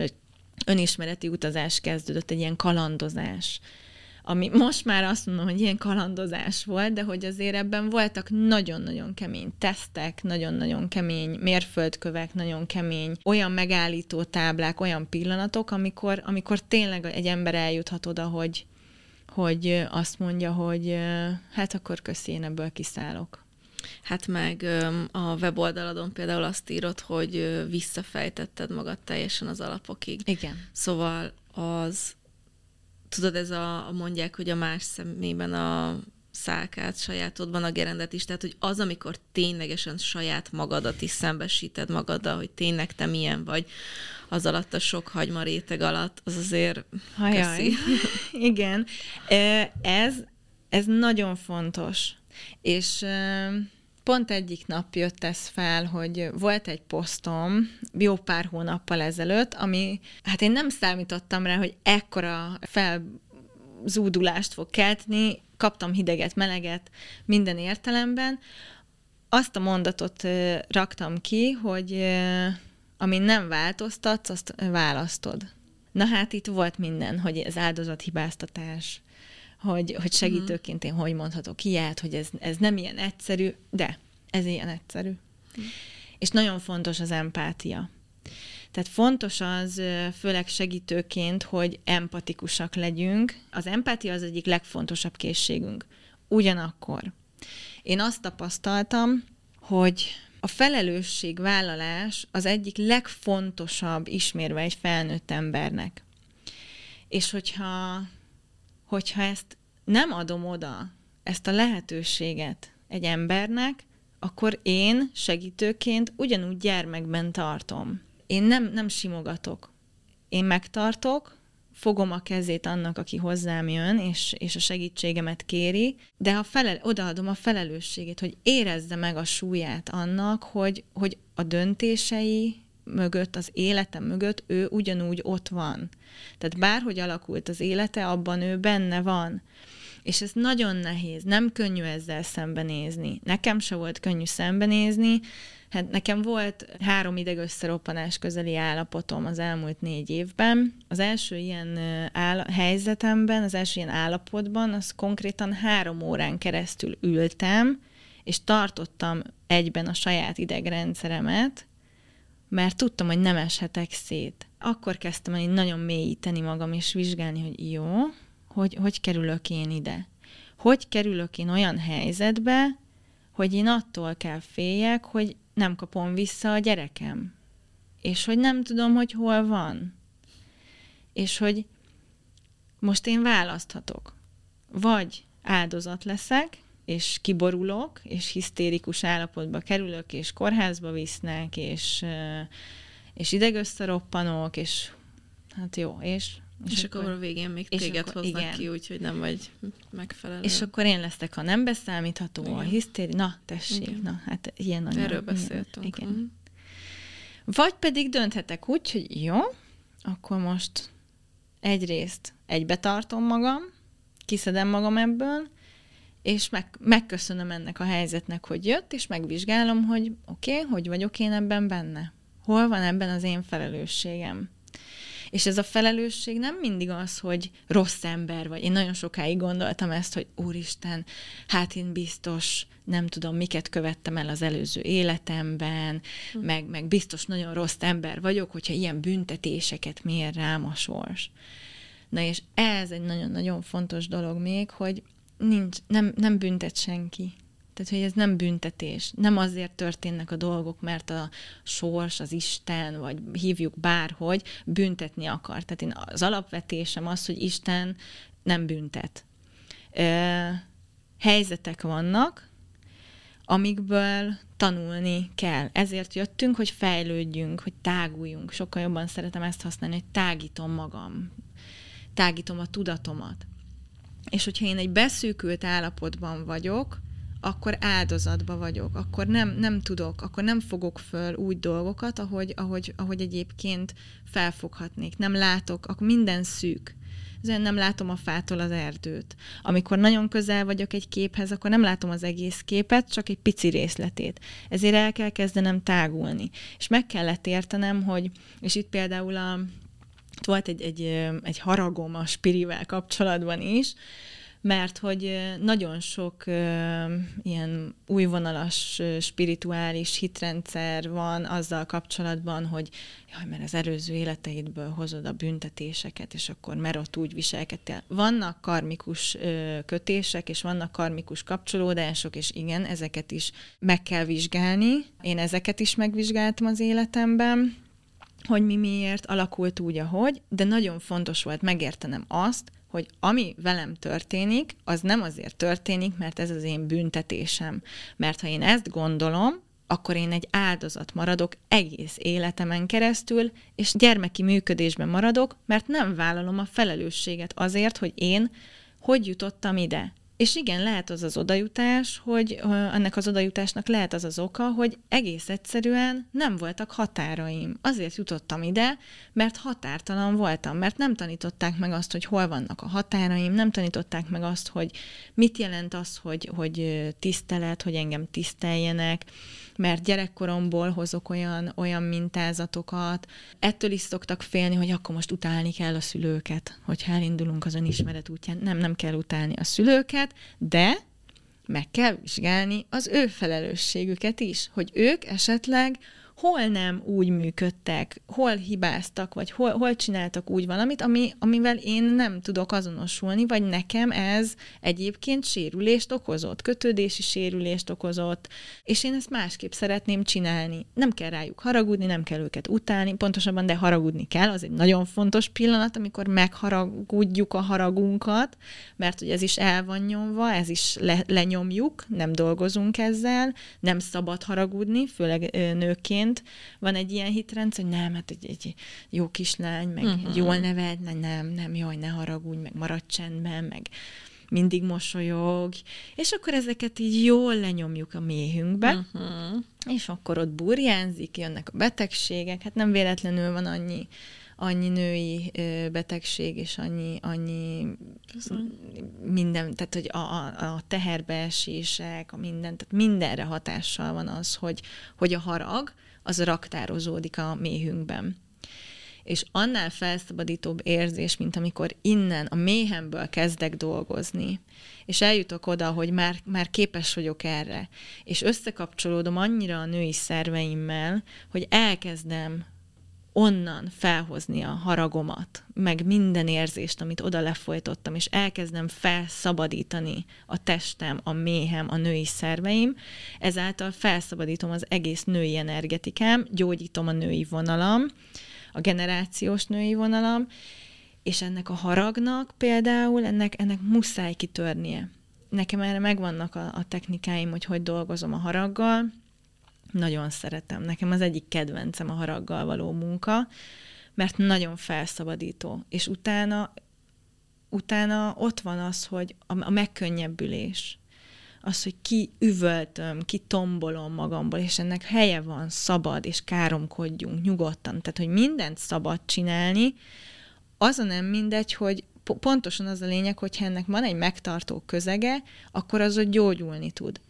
önismereti utazás kezdődött, egy ilyen kalandozás, ami most már azt mondom, hogy ilyen kalandozás volt, de hogy azért ebben voltak nagyon-nagyon kemény tesztek, nagyon-nagyon kemény mérföldkövek, nagyon kemény olyan megállító táblák, olyan pillanatok, amikor, amikor tényleg egy ember eljuthat oda, hogy, hogy azt mondja, hogy hát akkor köszi, én ebből kiszállok. Hát meg a weboldaladon például azt írod, hogy visszafejtetted magad teljesen az alapokig. Igen. Szóval az... Tudod, ez a, mondják, hogy a más szemében a szálkát, sajátodban a gerendet is, tehát, hogy az, amikor ténylegesen saját magadat is szembesíted magaddal, hogy tényleg te milyen vagy, az alatt a sok hagyma réteg alatt, az azért Hajaj. Köszi. Igen. Ez, ez nagyon fontos. És pont egyik nap jött ez fel, hogy volt egy posztom jó pár hónappal ezelőtt, ami, hát én nem számítottam rá, hogy ekkora felzúdulást fog keltni, kaptam hideget, meleget minden értelemben. Azt a mondatot raktam ki, hogy amin nem változtatsz, azt választod. Na hát itt volt minden, hogy az áldozathibáztatás, Hogy, hogy segítőként én hogy mondhatok ilyet, hogy ez, ez nem ilyen egyszerű, de ez ilyen egyszerű. Mm. És nagyon fontos az empátia. Tehát fontos az, főleg segítőként, hogy empatikusak legyünk. Az empátia az egyik legfontosabb készségünk. Ugyanakkor én azt tapasztaltam, hogy a felelősségvállalás az egyik legfontosabb ismérve egy felnőtt embernek. És hogyha... hogyha ezt nem adom oda, ezt a lehetőséget egy embernek, akkor én segítőként ugyanúgy gyermekben tartom. Én nem, nem simogatok. Én megtartok, fogom a kezét annak, aki hozzám jön, és, és a segítségemet kéri, de a felel, odaadom a felelősségét, hogy érezze meg a súlyát annak, hogy, hogy a döntései mögött, az élete mögött ő ugyanúgy ott van. Tehát bárhogy alakult az élete, abban ő benne van. És ez nagyon nehéz, nem könnyű ezzel szembenézni. Nekem se volt könnyű szembenézni, hát nekem volt három idegösszeroppanás közeli állapotom az elmúlt négy évben. Az első ilyen áll- helyzetemben, az első ilyen állapotban, az konkrétan három órán keresztül ültem, és tartottam egyben a saját idegrendszeremet, mert tudtam, hogy nem eshetek szét. Akkor kezdtem el nagyon mélyíteni magam, és vizsgálni, hogy jó, hogy, hogy kerülök én ide. Hogy kerülök én olyan helyzetbe, hogy én attól kell féljek, hogy nem kapom vissza a gyerekem. És hogy nem tudom, hogy hol van. és hogy most én választhatok. Vagy áldozat leszek, és kiborulok, és hisztérikus állapotba kerülök, és kórházba visznek, és, és idegösszeroppanok, és hát jó, és... És, és akkor, akkor a végén még téged akkor, hoznak igen. ki, úgyhogy nem vagy megfelelő. És akkor én lesztek, ha nem beszámítható, igen. a hisztéri... Na, tessék, igen. na, hát ilyen nagyon... Erről beszéltünk. Igen. Mm. Vagy pedig dönthetek úgy, hogy jó, akkor most egyrészt egybe tartom magam, kiszedem magam ebből, és meg, megköszönöm ennek a helyzetnek, hogy jött, és megvizsgálom, hogy oké, okay, hogy vagyok én ebben benne? Hol van ebben az én felelősségem? És ez a felelősség nem mindig az, hogy rossz ember vagy. Én nagyon sokáig gondoltam ezt, hogy úristen, hát én biztos nem tudom, miket követtem el az előző életemben, hm. meg, meg biztos nagyon rossz ember vagyok, hogyha ilyen büntetéseket mér rám a sors. Na és ez egy nagyon-nagyon fontos dolog még, hogy nincs, nem, nem büntet senki. Tehát, hogy ez nem büntetés. Nem azért történnek a dolgok, mert a sors, az Isten, vagy hívjuk bárhogy, büntetni akar. Tehát én az alapvetésem az, hogy Isten nem büntet. Helyzetek vannak, amikből tanulni kell. Ezért jöttünk, hogy fejlődjünk, hogy táguljunk. Sokkal jobban szeretem ezt használni, hogy tágítom magam. Tágítom a tudatomat. És hogyha én egy beszűkült állapotban vagyok, akkor áldozatba vagyok, akkor nem, nem tudok, akkor nem fogok föl úgy dolgokat, ahogy, ahogy, ahogy egyébként felfoghatnék. Nem látok, akkor minden szűk. Ezért nem látom a fától az erdőt. Amikor nagyon közel vagyok egy képhez, akkor nem látom az egész képet, csak egy pici részletét. Ezért el kell kezdenem tágulni. És meg kellett értenem, hogy, és itt például a, itt volt egy, egy, egy haragom a spirivel kapcsolatban is, mert hogy nagyon sok uh, ilyen újvonalas, uh, spirituális hitrendszer van azzal kapcsolatban, hogy jaj, mert az előző életeidből hozod a büntetéseket, és akkor mert ott úgy viselkedtél. Vannak karmikus uh, kötések, és vannak karmikus kapcsolódások, és igen, ezeket is meg kell vizsgálni. Én ezeket is megvizsgáltam az életemben, hogy mi miért alakult úgy, ahogy, de nagyon fontos volt megértenem azt, hogy ami velem történik, az nem azért történik, mert ez az én büntetésem. Mert ha én ezt gondolom, akkor én egy áldozat maradok egész életemen keresztül, és gyermeki működésben maradok, mert nem vállalom a felelősséget azért, hogy én hogy jutottam ide. És igen, lehet az az odajutás, hogy ennek az odajutásnak lehet az az oka, hogy egész egyszerűen nem voltak határaim. Azért jutottam ide, mert határtalan voltam, mert nem tanították meg azt, hogy hol vannak a határaim, nem tanították meg azt, hogy mit jelent az, hogy, hogy tisztelet, hogy engem tiszteljenek, mert gyerekkoromból hozok olyan, olyan mintázatokat. Ettől is szoktak félni, hogy akkor most utálni kell a szülőket, hogyha elindulunk az önismeret útján. Nem, nem kell utálni a szülőket, de meg kell vizsgálni az ő felelősségüket is, hogy ők esetleg hol nem úgy működtek, hol hibáztak, vagy hol, hol csináltak úgy valamit, ami, amivel én nem tudok azonosulni, vagy nekem ez egyébként sérülést okozott, kötődési sérülést okozott, és én ezt másképp szeretném csinálni. Nem kell rájuk haragudni, nem kell őket utálni, pontosabban, de haragudni kell, az egy nagyon fontos pillanat, amikor megharagudjuk a haragunkat, mert hogy ez is el van nyomva, ez is le, lenyomjuk, nem dolgozunk ezzel, nem szabad haragudni, főleg nőként, van egy ilyen hitrendszer, hogy nem, hát egy, egy jó kislány, meg uh-huh. jól nevelt, nem, nem, jaj, ne haragudj, meg maradj csendben, meg mindig mosolyog, és akkor ezeket így jól lenyomjuk a méhünkbe, uh-huh. és akkor ott burjánzik, jönnek a betegségek, hát nem véletlenül van annyi, annyi női betegség, és annyi, annyi minden, tehát hogy a, a, a teherbeesések, a minden, tehát mindenre hatással van az, hogy, hogy a harag, az raktározódik a méhünkben. És annál felszabadítóbb érzés, mint amikor innen, a méhemből kezdek dolgozni, és eljutok oda, hogy már, már képes vagyok erre, és összekapcsolódom annyira a női szerveimmel, hogy elkezdem onnan felhozni a haragomat, meg minden érzést, amit oda lefolytottam, és elkezdem felszabadítani a testem, a méhem, a női szerveim, ezáltal felszabadítom az egész női energetikám, gyógyítom a női vonalam, a generációs női vonalam, és ennek a haragnak például, ennek, ennek muszáj kitörnie. Nekem erre megvannak a, a technikáim, hogy hogy dolgozom a haraggal. Nagyon szeretem. Nekem az egyik kedvencem a haraggal való munka, mert nagyon felszabadító. És utána, utána ott van az, hogy a, a megkönnyebbülés. Az, hogy kiüvöltöm, kitombolom magamból, és ennek helye van, szabad, és káromkodjunk nyugodtan. Tehát, hogy mindent szabad csinálni, az a nem mindegy, hogy pontosan az a lényeg, hogyha ennek van egy megtartó közege, akkor az ott gyógyulni tud.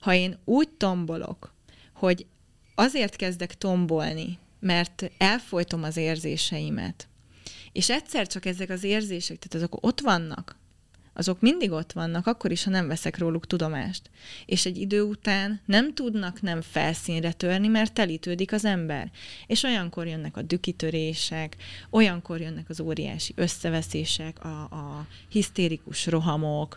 Ha én úgy tombolok, hogy azért kezdek tombolni, mert elfolytom az érzéseimet, és egyszer csak ezek az érzések, tehát azok ott vannak, azok mindig ott vannak, akkor is, ha nem veszek róluk tudomást. És egy idő után nem tudnak nem felszínre törni, mert telítődik az ember. És olyankor jönnek a dühkitörések, olyankor jönnek az óriási összeveszések, a, a hisztérikus rohamok,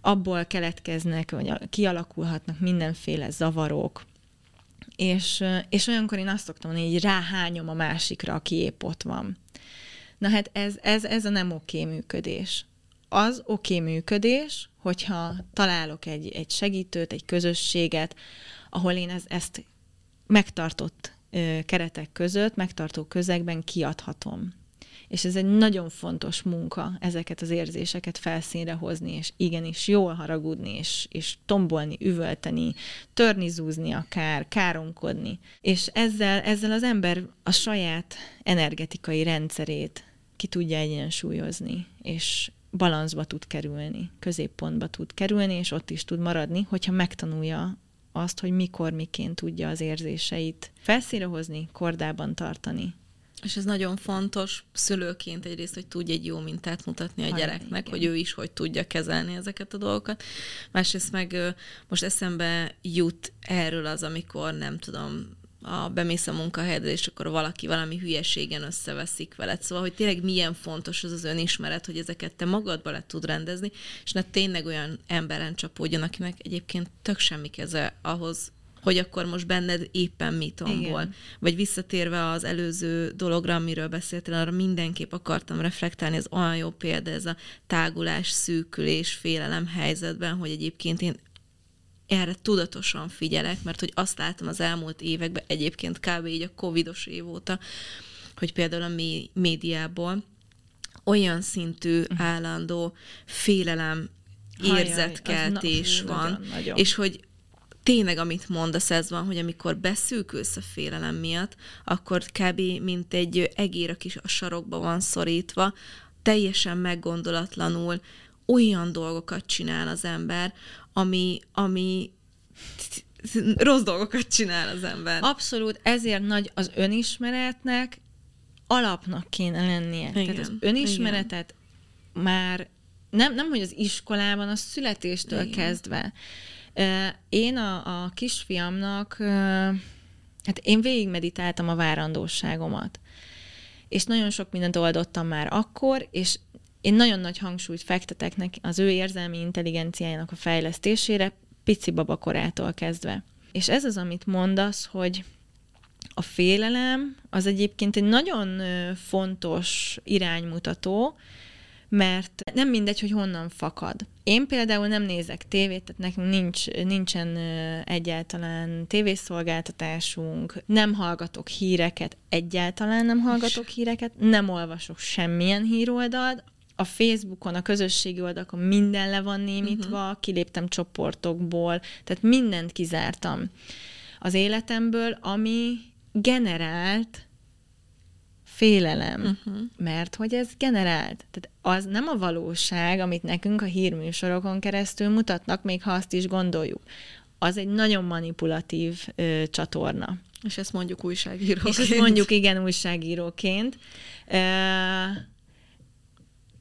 abból keletkeznek, vagy kialakulhatnak mindenféle zavarok. És, és olyankor én azt szoktam mondani, így ráhányom a másikra, aki épp ott van. Na hát ez, ez, ez a nem oké működés. Az oké okay működés, hogyha találok egy, egy segítőt, egy közösséget, ahol én ez, ezt megtartott ö, keretek között, megtartó közegben kiadhatom. És ez egy nagyon fontos munka, ezeket az érzéseket felszínre hozni, és igenis jól haragudni, és, és tombolni, üvölteni, törni, zúzni akár, káromkodni. És ezzel, ezzel az ember a saját energetikai rendszerét ki tudja egyensúlyozni, és balanszba tud kerülni, középpontba tud kerülni, és ott is tud maradni, hogyha megtanulja azt, hogy mikor, miként tudja az érzéseit felszínre hozni, kordában tartani. És ez nagyon fontos szülőként egyrészt, hogy tudj egy jó mintát mutatni a gyereknek, igen. Hogy ő is hogy tudja kezelni ezeket a dolgokat. Másrészt meg most eszembe jut erről az, amikor nem tudom, a bemész a munkahelyedre, és akkor valaki valami hülyeségen összeveszik veled. Szóval, hogy tényleg milyen fontos az az önismeret, hogy ezeket te magadba le tud rendezni, és ne tényleg olyan emberen csapódjon, akinek egyébként tök semmi keze ahhoz, hogy akkor most benned éppen mi tombol. Vagy visszatérve az előző dologra, amiről beszéltél, arra mindenképp akartam reflektálni, ez olyan jó példa, ez a tágulás, szűkülés, félelem helyzetben, hogy egyébként én erre tudatosan figyelek, mert hogy azt látom az elmúlt években, egyébként kb. Így a covidos év óta, hogy például a médiából olyan szintű állandó félelem érzetkeltés van, nagyon, nagyon. És hogy tényleg, amit mondasz, ez van, hogy amikor beszűkülsz a félelem miatt, akkor kb. Mint egy egér, aki a sarokba van szorítva, teljesen meggondolatlanul olyan dolgokat csinál az ember, ami, ami rossz dolgokat csinál az ember. Abszolút, ezért nagy az önismeretnek alapnak kéne lennie. Igen, tehát az önismeretet igen. Már nem, nem, hogy az iskolában, a születéstől igen. kezdve. Én a, a kisfiamnak, hát én végigmeditáltam a várandóságomat. És nagyon sok mindent oldottam már akkor, és én nagyon nagy hangsúlyt fektetek neki az ő érzelmi intelligenciájának a fejlesztésére, pici babakorától kezdve. És ez az, amit mondasz, hogy a félelem az egyébként egy nagyon fontos iránymutató, mert nem mindegy, hogy honnan fakad. Én például nem nézek tévét, tehát nekünk nincs, nincsen egyáltalán tévészolgáltatásunk, nem hallgatok híreket, egyáltalán nem hallgatok híreket, nem olvasok semmilyen híroldalt, a Facebookon, a közösségi oldalakon minden le van némítva, uh-huh. kiléptem csoportokból, tehát mindent kizártam az életemből, ami generált félelem, uh-huh. mert hogy ez generált. Tehát az nem a valóság, amit nekünk a hírműsorokon keresztül mutatnak, még ha azt is gondoljuk. Az egy nagyon manipulatív ö, csatorna. És ezt mondjuk újságíróként. És ezt mondjuk, igen, újságíróként. Ö,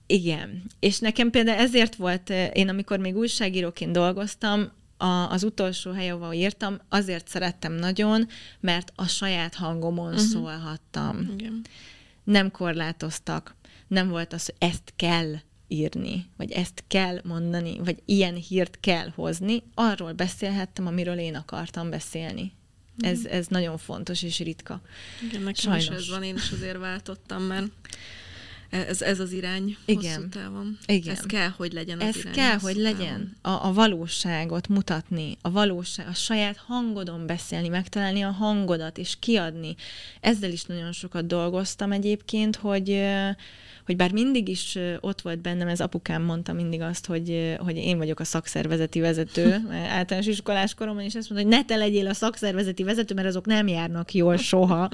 Igen. És nekem például ezért volt, én amikor még újságíróként dolgoztam, a, az utolsó hely, ahol írtam, azért szerettem nagyon, mert a saját hangomon uh-huh. szólhattam. Igen. Nem korlátoztak. Nem volt az, hogy ezt kell írni, vagy ezt kell mondani, vagy ilyen hírt kell hozni. Arról beszélhettem, amiről én akartam beszélni. Uh-huh. Ez, ez nagyon fontos és ritka. Igen, nekem sajnos. Is ez van, én is azért váltottam, mert Ez, ez az irány, igen, hosszú távon. Igen. Ez kell, hogy legyen az ez irány. Ez kell, hogy legyen. A, a valóságot mutatni, a valóság, a saját hangodon beszélni, megtalálni a hangodat, és kiadni. Ezzel is nagyon sokat dolgoztam egyébként, hogy, hogy bár mindig is ott volt bennem, ez apukám mondta mindig azt, hogy, hogy én vagyok a szakszervezeti vezető általános iskolás koromban, és azt mondta, hogy ne te legyél a szakszervezeti vezető, mert azok nem járnak jól soha.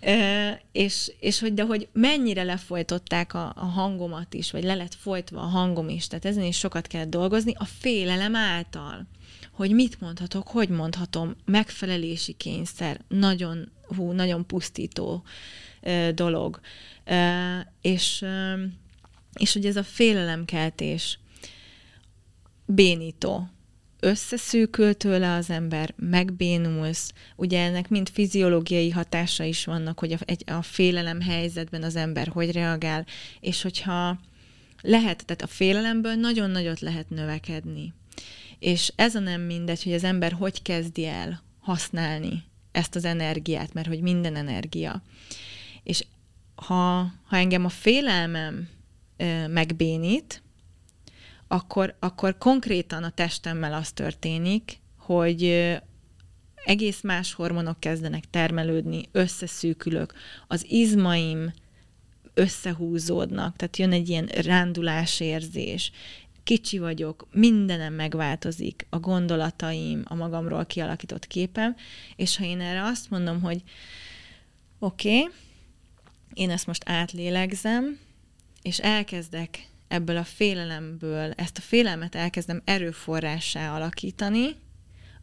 E, és, és hogy de hogy mennyire lefolytották a, a hangomat is, vagy le lett folytva a hangom is, tehát ezen is sokat kellett dolgozni, a félelem által, hogy mit mondhatok, hogy mondhatom, megfelelési kényszer, nagyon, hú, nagyon pusztító e, dolog. E, és, e, és hogy ez a félelemkeltés bénító. Összeszűkül tőle az ember, megbénulsz. Ugye ennek mind fiziológiai hatása is vannak, hogy a, a félelem helyzetben az ember hogy reagál, és hogyha lehet, tehát a félelemből nagyon nagyot lehet növekedni. És ez a nem mindegy, hogy az ember hogy kezdi el használni ezt az energiát, mert hogy minden energia. És ha, ha engem a félelmem ö, megbénít, Akkor, akkor konkrétan a testemmel az történik, hogy egész más hormonok kezdenek termelődni, összeszűkülök, az izmaim összehúzódnak, tehát jön egy ilyen rándulásérzés, kicsi vagyok, mindenem megváltozik, a gondolataim, a magamról kialakított képem, és ha én erre azt mondom, hogy oké, okay, én ezt most átlélegzem, és elkezdek ebből a félelemből, ezt a félelmet elkezdem erőforrássá alakítani,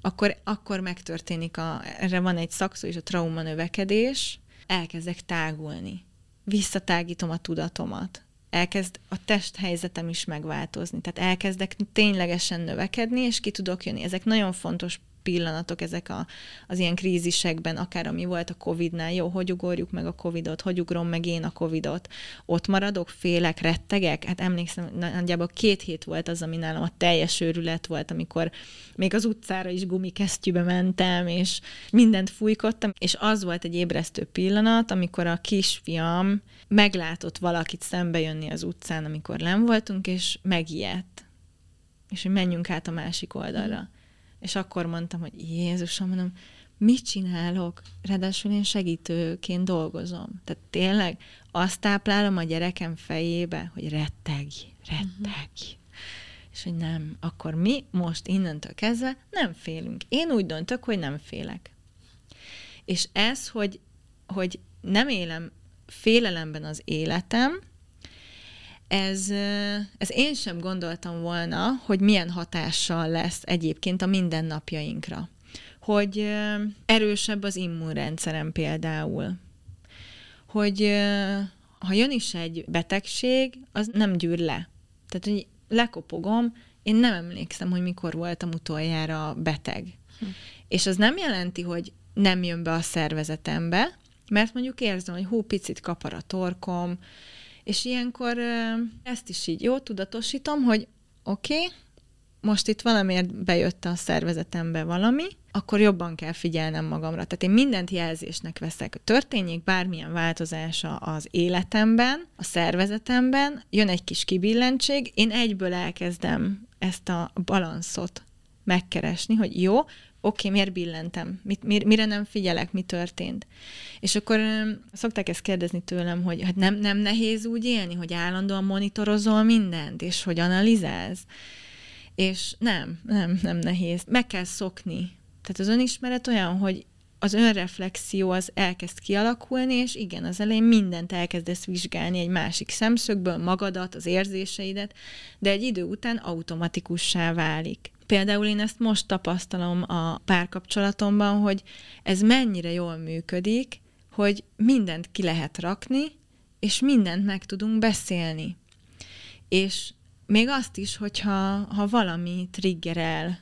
akkor, akkor megtörténik, a, erre van egy szakszó is, a trauma növekedés, elkezdek tágulni. Visszatágítom a tudatomat. Elkezd a testhelyzetem is megváltozni. Tehát elkezdek ténylegesen növekedni, és ki tudok jönni. Ezek nagyon fontos pillanatok, ezek a, az ilyen krízisekben, akár ami volt a Covidnál, jó, hogy ugorjuk meg a Covidot, hogy ugrom meg én a Covidot, ott maradok, félek, rettegek, hát emlékszem, nagyjából két hét volt az, ami nálam a teljes őrület volt, amikor még az utcára is gumikesztyűbe mentem, és mindent fújkodtam, és az volt egy ébresztő pillanat, amikor a kisfiam meglátott valakit szembe jönni az utcán, amikor lenn voltunk, és megijedt. És hogy menjünk át a másik oldalra. És akkor mondtam, hogy Jézusom, mondom, mit csinálok? Ráadásul én segítőként dolgozom. Tehát tényleg azt táplálom a gyerekem fejébe, hogy rettegj, rettegj. Uh-huh. És hogy nem, akkor mi most innentől kezdve nem félünk. Én úgy döntök, hogy nem félek. És ez, hogy, hogy nem élem félelemben az életem, Ez, ez én sem gondoltam volna, hogy milyen hatással lesz egyébként a mindennapjainkra. Hogy erősebb az immunrendszerem például. Hogy ha jön is egy betegség, az nem gyűr le. Tehát, hogy lekopogom, én nem emlékszem, hogy mikor voltam utoljára beteg. Hm. És az nem jelenti, hogy nem jön be a szervezetembe, mert mondjuk érzem, hogy hú, picit kapar a torkom, és ilyenkor ezt is így jó tudatosítom, hogy oké, okay, most itt valamiért bejött a szervezetembe valami, akkor jobban kell figyelnem magamra. Tehát én mindent jelzésnek veszek. Történjék bármilyen változása az életemben, a szervezetemben, jön egy kis kibillentség, én egyből elkezdem ezt a balanszot megkeresni, hogy jó, oké, okay, miért billentem? Mit, mir, mire nem figyelek? Mi történt? És akkor szokták ezt kérdezni tőlem, hogy hát nem, nem nehéz úgy élni, hogy állandóan monitorozol mindent, és hogy analizálsz. És nem, nem, nem nehéz. Meg kell szokni. Tehát az önismeret olyan, hogy az önreflexió az elkezd kialakulni, és igen, az elején mindent elkezdesz vizsgálni egy másik szemszögből, magadat, az érzéseidet, de egy idő után automatikussá válik. Például én ezt most tapasztalom a párkapcsolatomban, hogy ez mennyire jól működik, hogy mindent ki lehet rakni, és mindent meg tudunk beszélni. És még azt is, hogyha ha valami triggerel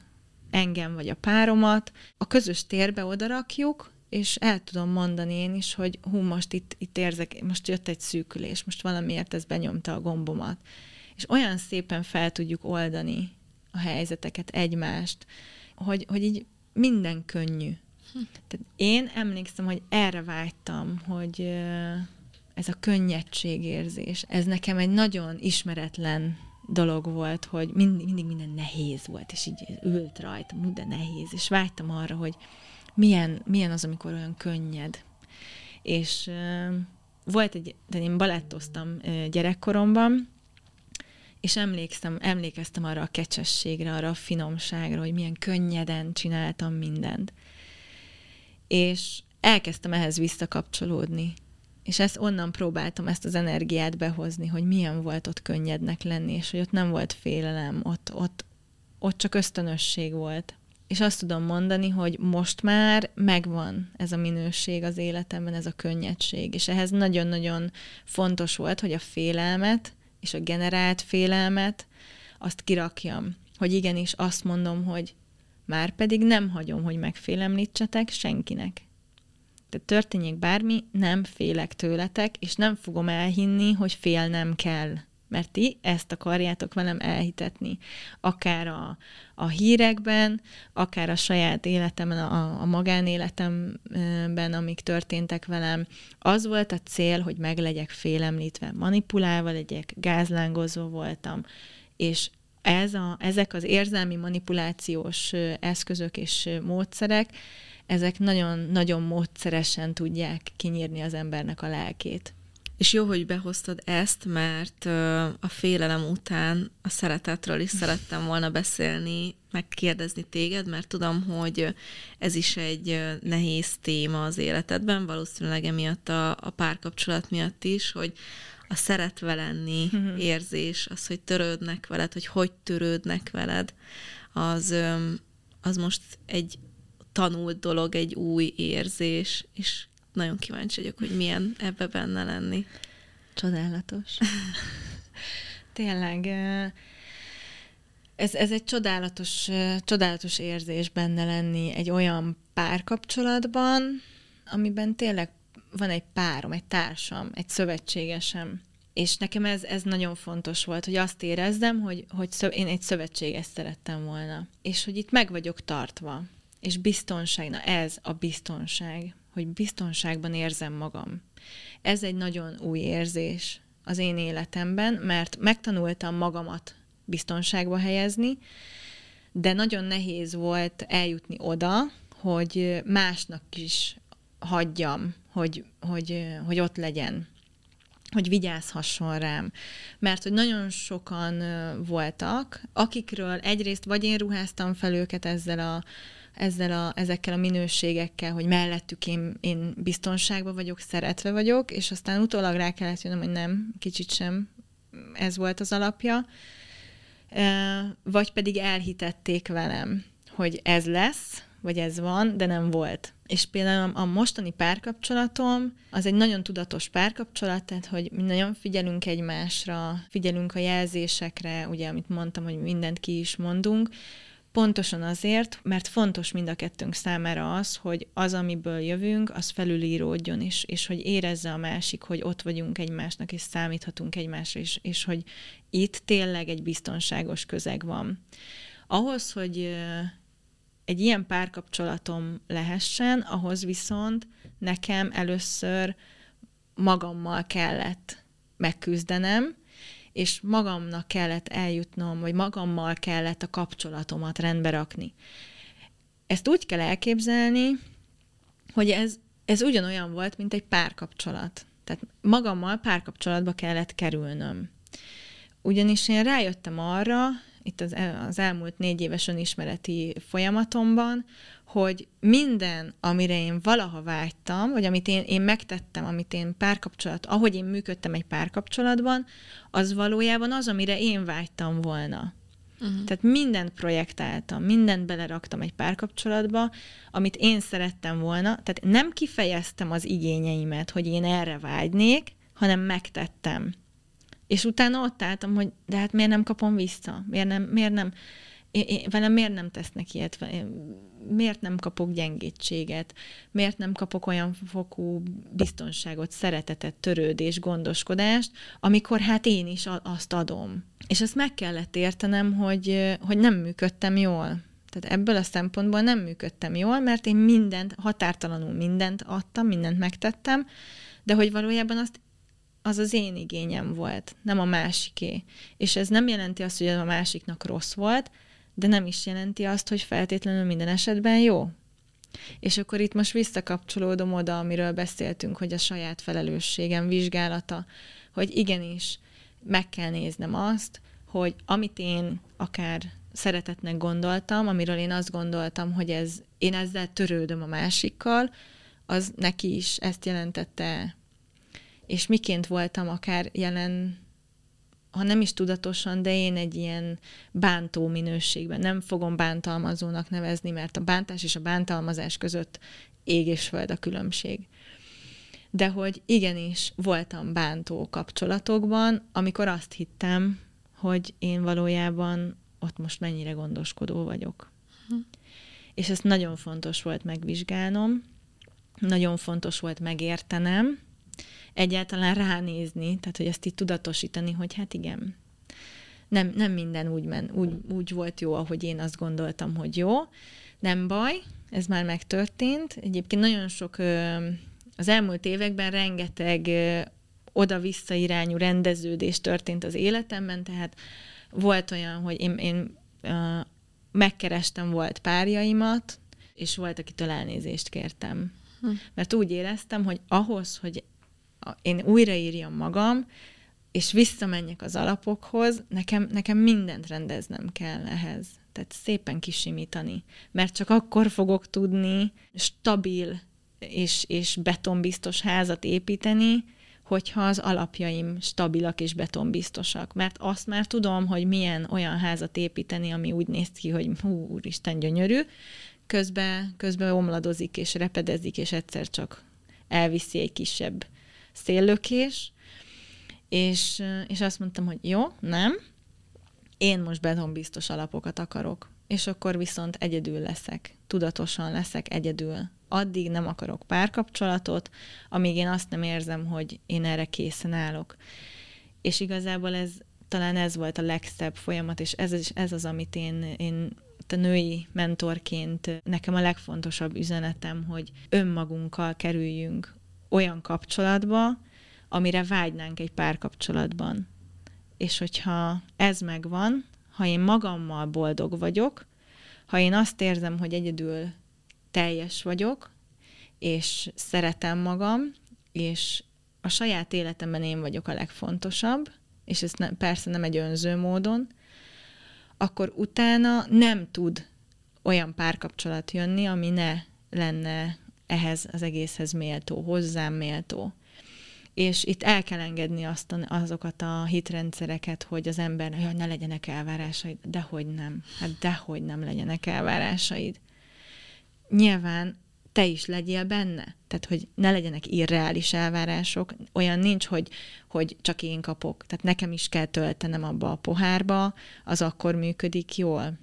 engem vagy a páromat, a közös térbe odarakjuk, és el tudom mondani én is, hogy hú, most itt, itt érzek, most jött egy szűkülés, most valamiért ez benyomta a gombomat. És olyan szépen fel tudjuk oldani a helyzeteket, egymást, hogy, hogy így minden könnyű. Hm. Tehát én emlékszem, hogy erre vágytam, hogy ez a könnyedségérzés. Ez nekem egy nagyon ismeretlen dolog volt, hogy mind, mindig minden nehéz volt, és így ült rajtam, de nehéz, és vágytam arra, hogy milyen, milyen az, amikor olyan könnyed. És uh, volt egy, de én balettoztam uh, gyerekkoromban, és emlékszem, emlékeztem arra a kecsességre, arra a finomságra, hogy milyen könnyeden csináltam mindent. És elkezdtem ehhez visszakapcsolódni. És ezt onnan próbáltam ezt az energiát behozni, hogy milyen volt ott könnyednek lenni, és hogy ott nem volt félelem, ott, ott, ott csak ösztönösség volt. És azt tudom mondani, hogy most már megvan ez a minőség az életemben, ez a könnyedség. És ehhez nagyon-nagyon fontos volt, hogy a félelmet és a generált félelmet azt kirakjam. Hogy igenis azt mondom, hogy már pedig nem hagyom, hogy megfélemlítsetek senkinek. Tehát történjék bármi, nem félek tőletek, és nem fogom elhinni, hogy félnem kell. Mert ti ezt akarjátok velem elhitetni. Akár a, a hírekben, akár a saját életemben, a, a magánéletemben, amik történtek velem. Az volt a cél, hogy meg legyek félemlítve, manipulálva legyek, gázlángozva voltam. És ez a, ezek az érzelmi manipulációs eszközök és módszerek, ezek nagyon-nagyon módszeresen tudják kinyírni az embernek a lelkét. És jó, hogy behoztad ezt, mert a félelem után a szeretetről is szerettem volna beszélni, megkérdezni téged, mert tudom, hogy ez is egy nehéz téma az életedben, valószínűleg emiatt a, a párkapcsolat miatt is, hogy a szeretve lenni érzés, az, hogy törődnek veled, hogy hogy törődnek veled, az, az most egy tanult dolog, egy új érzés, és nagyon kíváncsi vagyok, hogy milyen ebbe benne lenni. Csodálatos. Tényleg, ez, ez egy csodálatos, csodálatos érzés benne lenni egy olyan párkapcsolatban, amiben tényleg van egy párom, egy társam, egy szövetségesem. És nekem ez, ez nagyon fontos volt, hogy azt érezzem, hogy, hogy szöv, én egy szövetséges szerettem volna. És hogy itt meg vagyok tartva. És biztonság, na ez a biztonság, hogy biztonságban érzem magam. Ez egy nagyon új érzés az én életemben, mert megtanultam magamat biztonságba helyezni, de nagyon nehéz volt eljutni oda, hogy másnak is hagyjam, hogy, hogy, hogy ott legyen, hogy vigyázhasson rám. Mert hogy nagyon sokan voltak, akikről egyrészt vagy én ruháztam fel őket ezzel a Ezzel a, ezekkel a minőségekkel, hogy mellettük én, én biztonságban vagyok, szeretve vagyok, és aztán utólag rá kellett jönnöm, hogy nem, kicsit sem ez volt az alapja. Vagy pedig elhitették velem, hogy ez lesz, vagy ez van, de nem volt. És például a mostani párkapcsolatom, az egy nagyon tudatos párkapcsolat, tehát, hogy nagyon figyelünk egymásra, figyelünk a jelzésekre, ugye, amit mondtam, hogy mindent ki is mondunk, pontosan azért, mert fontos mind a kettőnk számára az, hogy az, amiből jövünk, az felülíródjon is, és hogy érezze a másik, hogy ott vagyunk egymásnak, és számíthatunk egymásra is, és hogy itt tényleg egy biztonságos közeg van. Ahhoz, hogy egy ilyen párkapcsolatom lehessen, ahhoz viszont nekem először magammal kellett megküzdenem, és magamnak kellett eljutnom, vagy magammal kellett a kapcsolatomat rendbe rakni. Ezt úgy kell elképzelni, hogy ez, ez ugyanolyan volt, mint egy párkapcsolat. Tehát magammal párkapcsolatba kellett kerülnöm. Ugyanis én rájöttem arra, itt az, az elmúlt négy éves önismereti folyamatomban, hogy minden, amire én valaha vágytam, vagy amit én, én megtettem, amit én párkapcsolat, ahogy én működtem egy párkapcsolatban, az valójában az, amire én vágytam volna. Uh-huh. Tehát mindent projektáltam, mindent beleraktam egy párkapcsolatba, amit én szerettem volna. Tehát nem kifejeztem az igényeimet, hogy én erre vágynék, hanem megtettem. És utána ott álltam, hogy de hát miért nem kapom vissza? Miért nem... Miért nem Én, én, velem miért nem tesznek ilyet? Én, miért nem kapok gyengétséget? Miért nem kapok olyan fokú biztonságot, szeretetet, törődést, gondoskodást, amikor hát én is a, azt adom. És ezt meg kellett értenem, hogy, hogy nem működtem jól. Tehát ebből a szempontból nem működtem jól, mert én mindent, határtalanul mindent adtam, mindent megtettem, de hogy valójában azt az az én igényem volt, nem a másiké. És ez nem jelenti azt, hogy a másiknak rossz volt, de nem is jelenti azt, hogy feltétlenül minden esetben jó. És akkor itt most visszakapcsolódom oda, amiről beszéltünk, hogy a saját felelősségem vizsgálata, hogy igenis meg kell néznem azt, hogy amit én akár szeretetnek gondoltam, amiről én azt gondoltam, hogy ez, én ezzel törődöm a másikkal, az neki is ezt jelentette. És miként voltam akár jelen, ha nem is tudatosan, de én egy ilyen bántó minőségben. Nem fogom bántalmazónak nevezni, mert a bántás és a bántalmazás között ég és föld a különbség. De hogy igenis voltam bántó kapcsolatokban, amikor azt hittem, hogy én valójában ott most mennyire gondoskodó vagyok. Hm. És ezt nagyon fontos volt megvizsgálnom, nagyon fontos volt megértenem, egyáltalán ránézni, tehát hogy ezt így tudatosítani, hogy hát igen, nem, nem minden úgy, men, úgy, úgy volt jó, ahogy én azt gondoltam, hogy jó, nem baj, ez már megtörtént. Egyébként nagyon sok, az elmúlt években rengeteg oda-vissza irányú rendeződés történt az életemben, tehát volt olyan, hogy én, én megkerestem volt párjaimat, és volt, akitől elnézést kértem. Hm. Mert úgy éreztem, hogy ahhoz, hogy én újraírjam magam, és visszamenjek az alapokhoz, nekem, nekem mindent rendeznem kell ehhez. Tehát szépen kisimítani. Mert csak akkor fogok tudni stabil és, és betonbiztos házat építeni, hogyha az alapjaim stabilak és betonbiztosak. Mert azt már tudom, hogy milyen olyan házat építeni, ami úgy néz ki, hogy hú, úristen, gyönyörű, közben, közben omladozik és repedezik, és egyszer csak elviszi egy kisebb széllökés, és, és azt mondtam, hogy jó, nem, én most betonbiztos alapokat akarok, és akkor viszont egyedül leszek, tudatosan leszek egyedül. Addig nem akarok párkapcsolatot, amíg én azt nem érzem, hogy én erre készen állok. És igazából ez talán ez volt a legszebb folyamat, és ez, ez az, amit én, én a női mentorként nekem a legfontosabb üzenetem, hogy önmagunkkal kerüljünk olyan kapcsolatba, amire vágynánk egy párkapcsolatban. És hogyha ez megvan, ha én magammal boldog vagyok, ha én azt érzem, hogy egyedül teljes vagyok, és szeretem magam, és a saját életemben én vagyok a legfontosabb, és ez ne, persze nem egy önző módon, akkor utána nem tud olyan párkapcsolat jönni, ami ne lenne ehhez az egészhez méltó, hozzám méltó. És itt el kell engedni azt a, azokat a hitrendszereket, hogy az ember, hogy ne legyenek elvárásaid. Dehogy nem. Hát dehogy nem legyenek elvárásaid. Nyilván te is legyél benne. Tehát, hogy ne legyenek irreális elvárások. Olyan nincs, hogy, hogy csak én kapok. Tehát nekem is kell töltenem abba a pohárba, az akkor működik jól.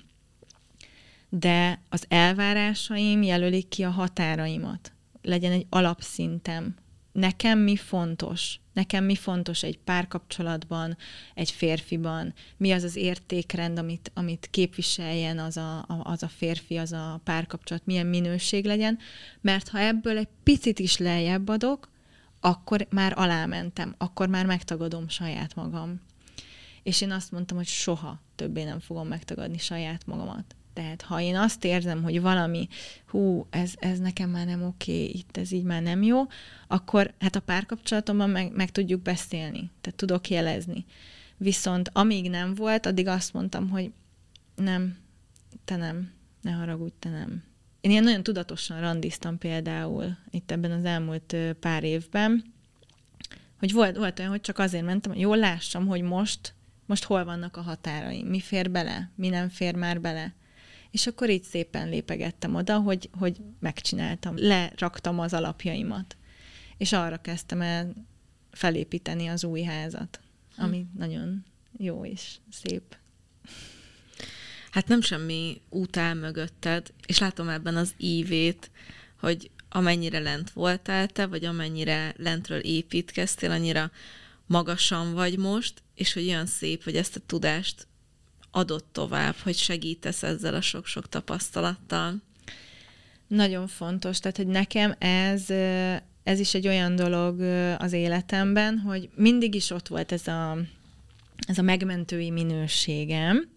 De az elvárásaim jelölik ki a határaimat. Legyen egy alapszintem. Nekem mi fontos? Nekem mi fontos egy párkapcsolatban, egy férfiban? Mi az az értékrend, amit, amit képviseljen az a, az a férfi, az a párkapcsolat? Milyen minőség legyen? Mert ha ebből egy picit is lejjebb adok, akkor már alámentem, akkor már megtagadom saját magam. És én azt mondtam, hogy soha többé nem fogom megtagadni saját magamat. Tehát ha én azt érzem, hogy valami, hú, ez, ez nekem már nem oké, itt ez így már nem jó, akkor hát a párkapcsolatomban meg, meg tudjuk beszélni, tehát tudok jelezni. Viszont amíg nem volt, addig azt mondtam, hogy nem, te nem, ne haragudj, te nem. Én ilyen nagyon tudatosan randiztam például itt ebben az elmúlt pár évben, hogy volt, volt olyan, hogy csak azért mentem, hogy jól lássam, hogy most, most hol vannak a határaim, mi fér bele, mi nem fér már bele. És akkor így szépen lépegettem oda, hogy, hogy megcsináltam. Leraktam az alapjaimat. És arra kezdtem el felépíteni az új házat, ami hmm. nagyon jó és szép. Hát nem semmi út áll mögötted, és látom ebben az ívét, hogy amennyire lent voltál te, vagy amennyire lentről építkeztél, annyira magasan vagy most, és hogy olyan szép, hogy ezt a tudást adott tovább, hogy segítesz ezzel a sok-sok tapasztalattal. Nagyon fontos, tehát, hogy nekem ez ez is egy olyan dolog az életemben, hogy mindig is ott volt ez a, ez a megmentői minőségem,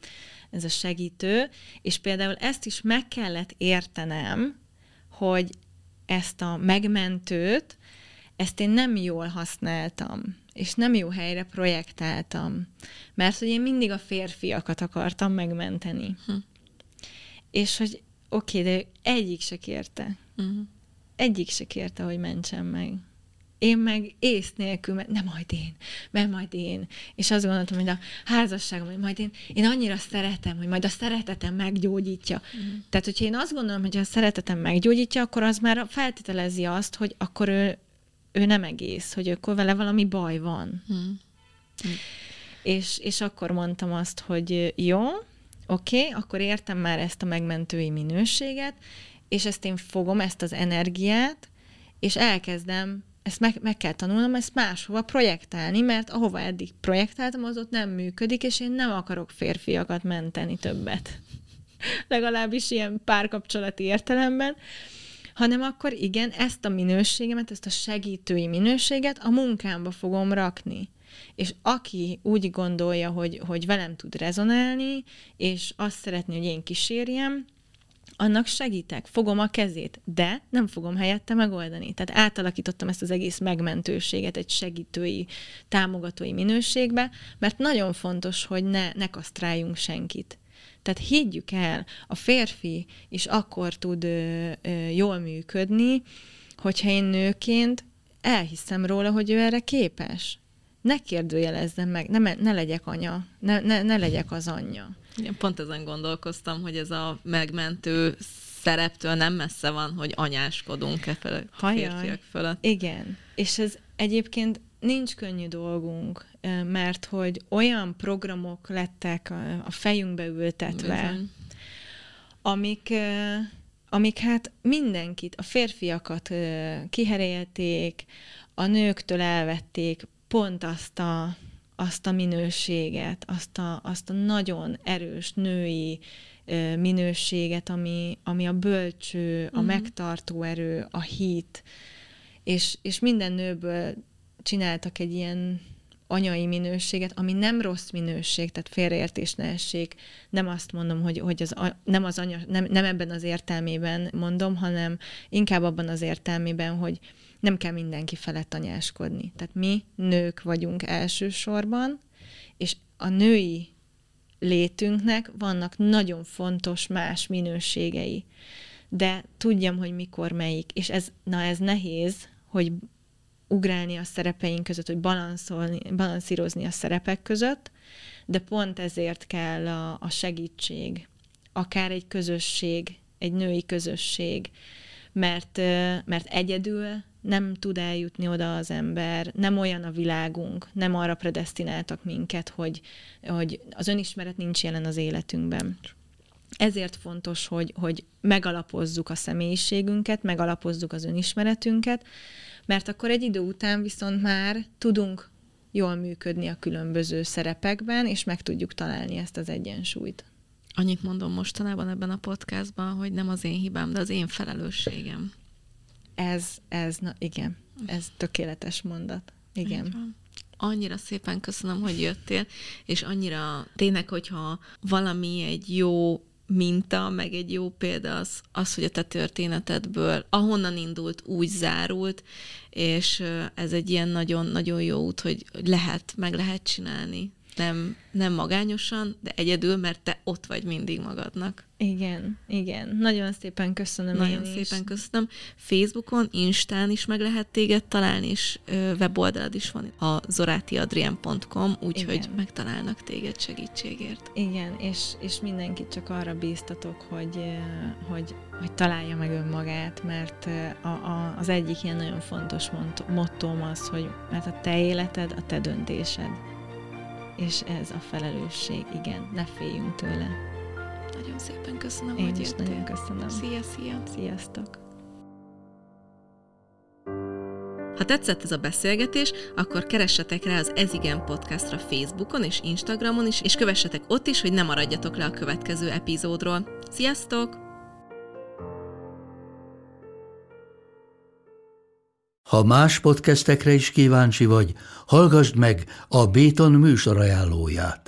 ez a segítő, és például ezt is meg kellett értenem, hogy ezt a megmentőt, ezt én nem jól használtam, és nem jó helyre projektáltam, mert hogy én mindig a férfiakat akartam megmenteni. Hm. És hogy oké, okay, de egyik se kérte. Uh-huh. Egyik se kérte, hogy mentsem meg. Én meg ész nélkül, mert nem majd én, mert majd én. És azt gondoltam, hogy a házasságom, hogy majd én, én annyira szeretem, hogy majd a szeretetem meggyógyítja. Uh-huh. Tehát, hogyha én azt gondolom, hogy a szeretetem meggyógyítja, akkor az már feltételezi azt, hogy akkor ő, ő nem egész, hogy akkor vele valami baj van. Uh-huh. Uh-huh. És, és akkor mondtam azt, hogy jó, oké, okay, akkor értem már ezt a megmentői minőséget, és ezt én fogom, ezt az energiát, és elkezdem, ezt meg, meg kell tanulnom, ezt máshova projektálni, mert ahova eddig projektáltam, az ott nem működik, és én nem akarok férfiakat menteni többet. Legalábbis ilyen párkapcsolati értelemben, hanem akkor igen, ezt a minőségemet, ezt a segítői minőséget a munkámba fogom rakni. És aki úgy gondolja, hogy, hogy velem tud rezonálni, és azt szeretné, hogy én kísérjem, annak segítek, fogom a kezét, de nem fogom helyette megoldani. Tehát átalakítottam ezt az egész megmentőséget egy segítői, támogatói minőségbe, mert nagyon fontos, hogy ne, ne kasztráljunk senkit. Tehát higgyük el, a férfi is akkor tud ö, ö, jól működni, hogyha én nőként elhiszem róla, hogy ő erre képes. Ne kérdőjelezzem meg, ne, ne legyek anya, ne, ne, ne legyek az anyja. Igen, pont ezen gondolkoztam, hogy ez a megmentő szereptől nem messze van, hogy anyáskodunk-e fel, férfiak fölött. Igen, és ez egyébként nincs könnyű dolgunk, mert hogy olyan programok lettek a fejünkbe ültetve, Bizony. amik... amik hát mindenkit, a férfiakat kiherélték, a nőktől elvették pont azt a, azt a minőséget, azt a, azt a nagyon erős női minőséget, ami, ami a bölcső, a mm-hmm. megtartó erő, a hit, és, és minden nőből csináltak egy ilyen anyai minőséget, ami nem rossz minőség, tehát félreértés ne essék. Nem azt mondom, hogy, hogy az, nem, az anya, nem, nem ebben az értelmében mondom, hanem inkább abban az értelmében, hogy nem kell mindenki felett anyáskodni. Tehát mi nők vagyunk elsősorban, és a női létünknek vannak nagyon fontos más minőségei. De tudjam, hogy mikor melyik. És ez, na ez nehéz, hogy ugrálni a szerepeink között, hogy balanszolni, balanszírozni a szerepek között, de pont ezért kell a, a segítség, akár egy közösség, egy női közösség, mert, mert egyedül nem tud eljutni oda az ember, nem olyan a világunk, nem arra predesztináltak minket, hogy, hogy az önismeret nincs jelen az életünkben. Ezért fontos, hogy, hogy megalapozzuk a személyiségünket, megalapozzuk az önismeretünket, mert akkor egy idő után viszont már tudunk jól működni a különböző szerepekben, és meg tudjuk találni ezt az egyensúlyt. Annyit mondom mostanában ebben a podcastban, hogy nem az én hibám, de az én felelősségem. Ez, ez, na igen, ez tökéletes mondat. Igen. Annyira szépen köszönöm, hogy jöttél, és annyira tényleg, hogyha valami egy jó minta, meg egy jó példa az, az, hogy a te történetedből ahonnan indult, úgy zárult, és ez egy ilyen nagyon-nagyon jó út, hogy lehet, meg lehet csinálni. Nem, nem magányosan, de egyedül, mert te ott vagy mindig magadnak. Igen, igen. Nagyon szépen köszönöm. Nagyon szépen is. köszönöm. Facebookon, Instán is meg lehet téged találni, és weboldalad is van, a zoráti adrienn pont com, úgyhogy megtalálnak téged segítségért. Igen, és, és mindenkit csak arra bíztatok, hogy, hogy, hogy találja meg önmagát, mert a, a, az egyik ilyen nagyon fontos mottóm az, hogy mert a te életed, a te döntésed. És ez a felelősség, igen, ne féljünk tőle. Nagyon szépen köszönöm, Én hogy jöttél. Én is nagyon köszönöm. Szia, szia. Sziasztok. Ha tetszett ez a beszélgetés, akkor keressetek rá az Ez Igen podcastra Facebookon és Instagramon is, és kövessetek ott is, hogy ne maradjatok le a következő epizódról. Sziasztok! Ha más podcastekre is kíváncsi vagy, hallgassd meg a Béton műsor ajánlóját.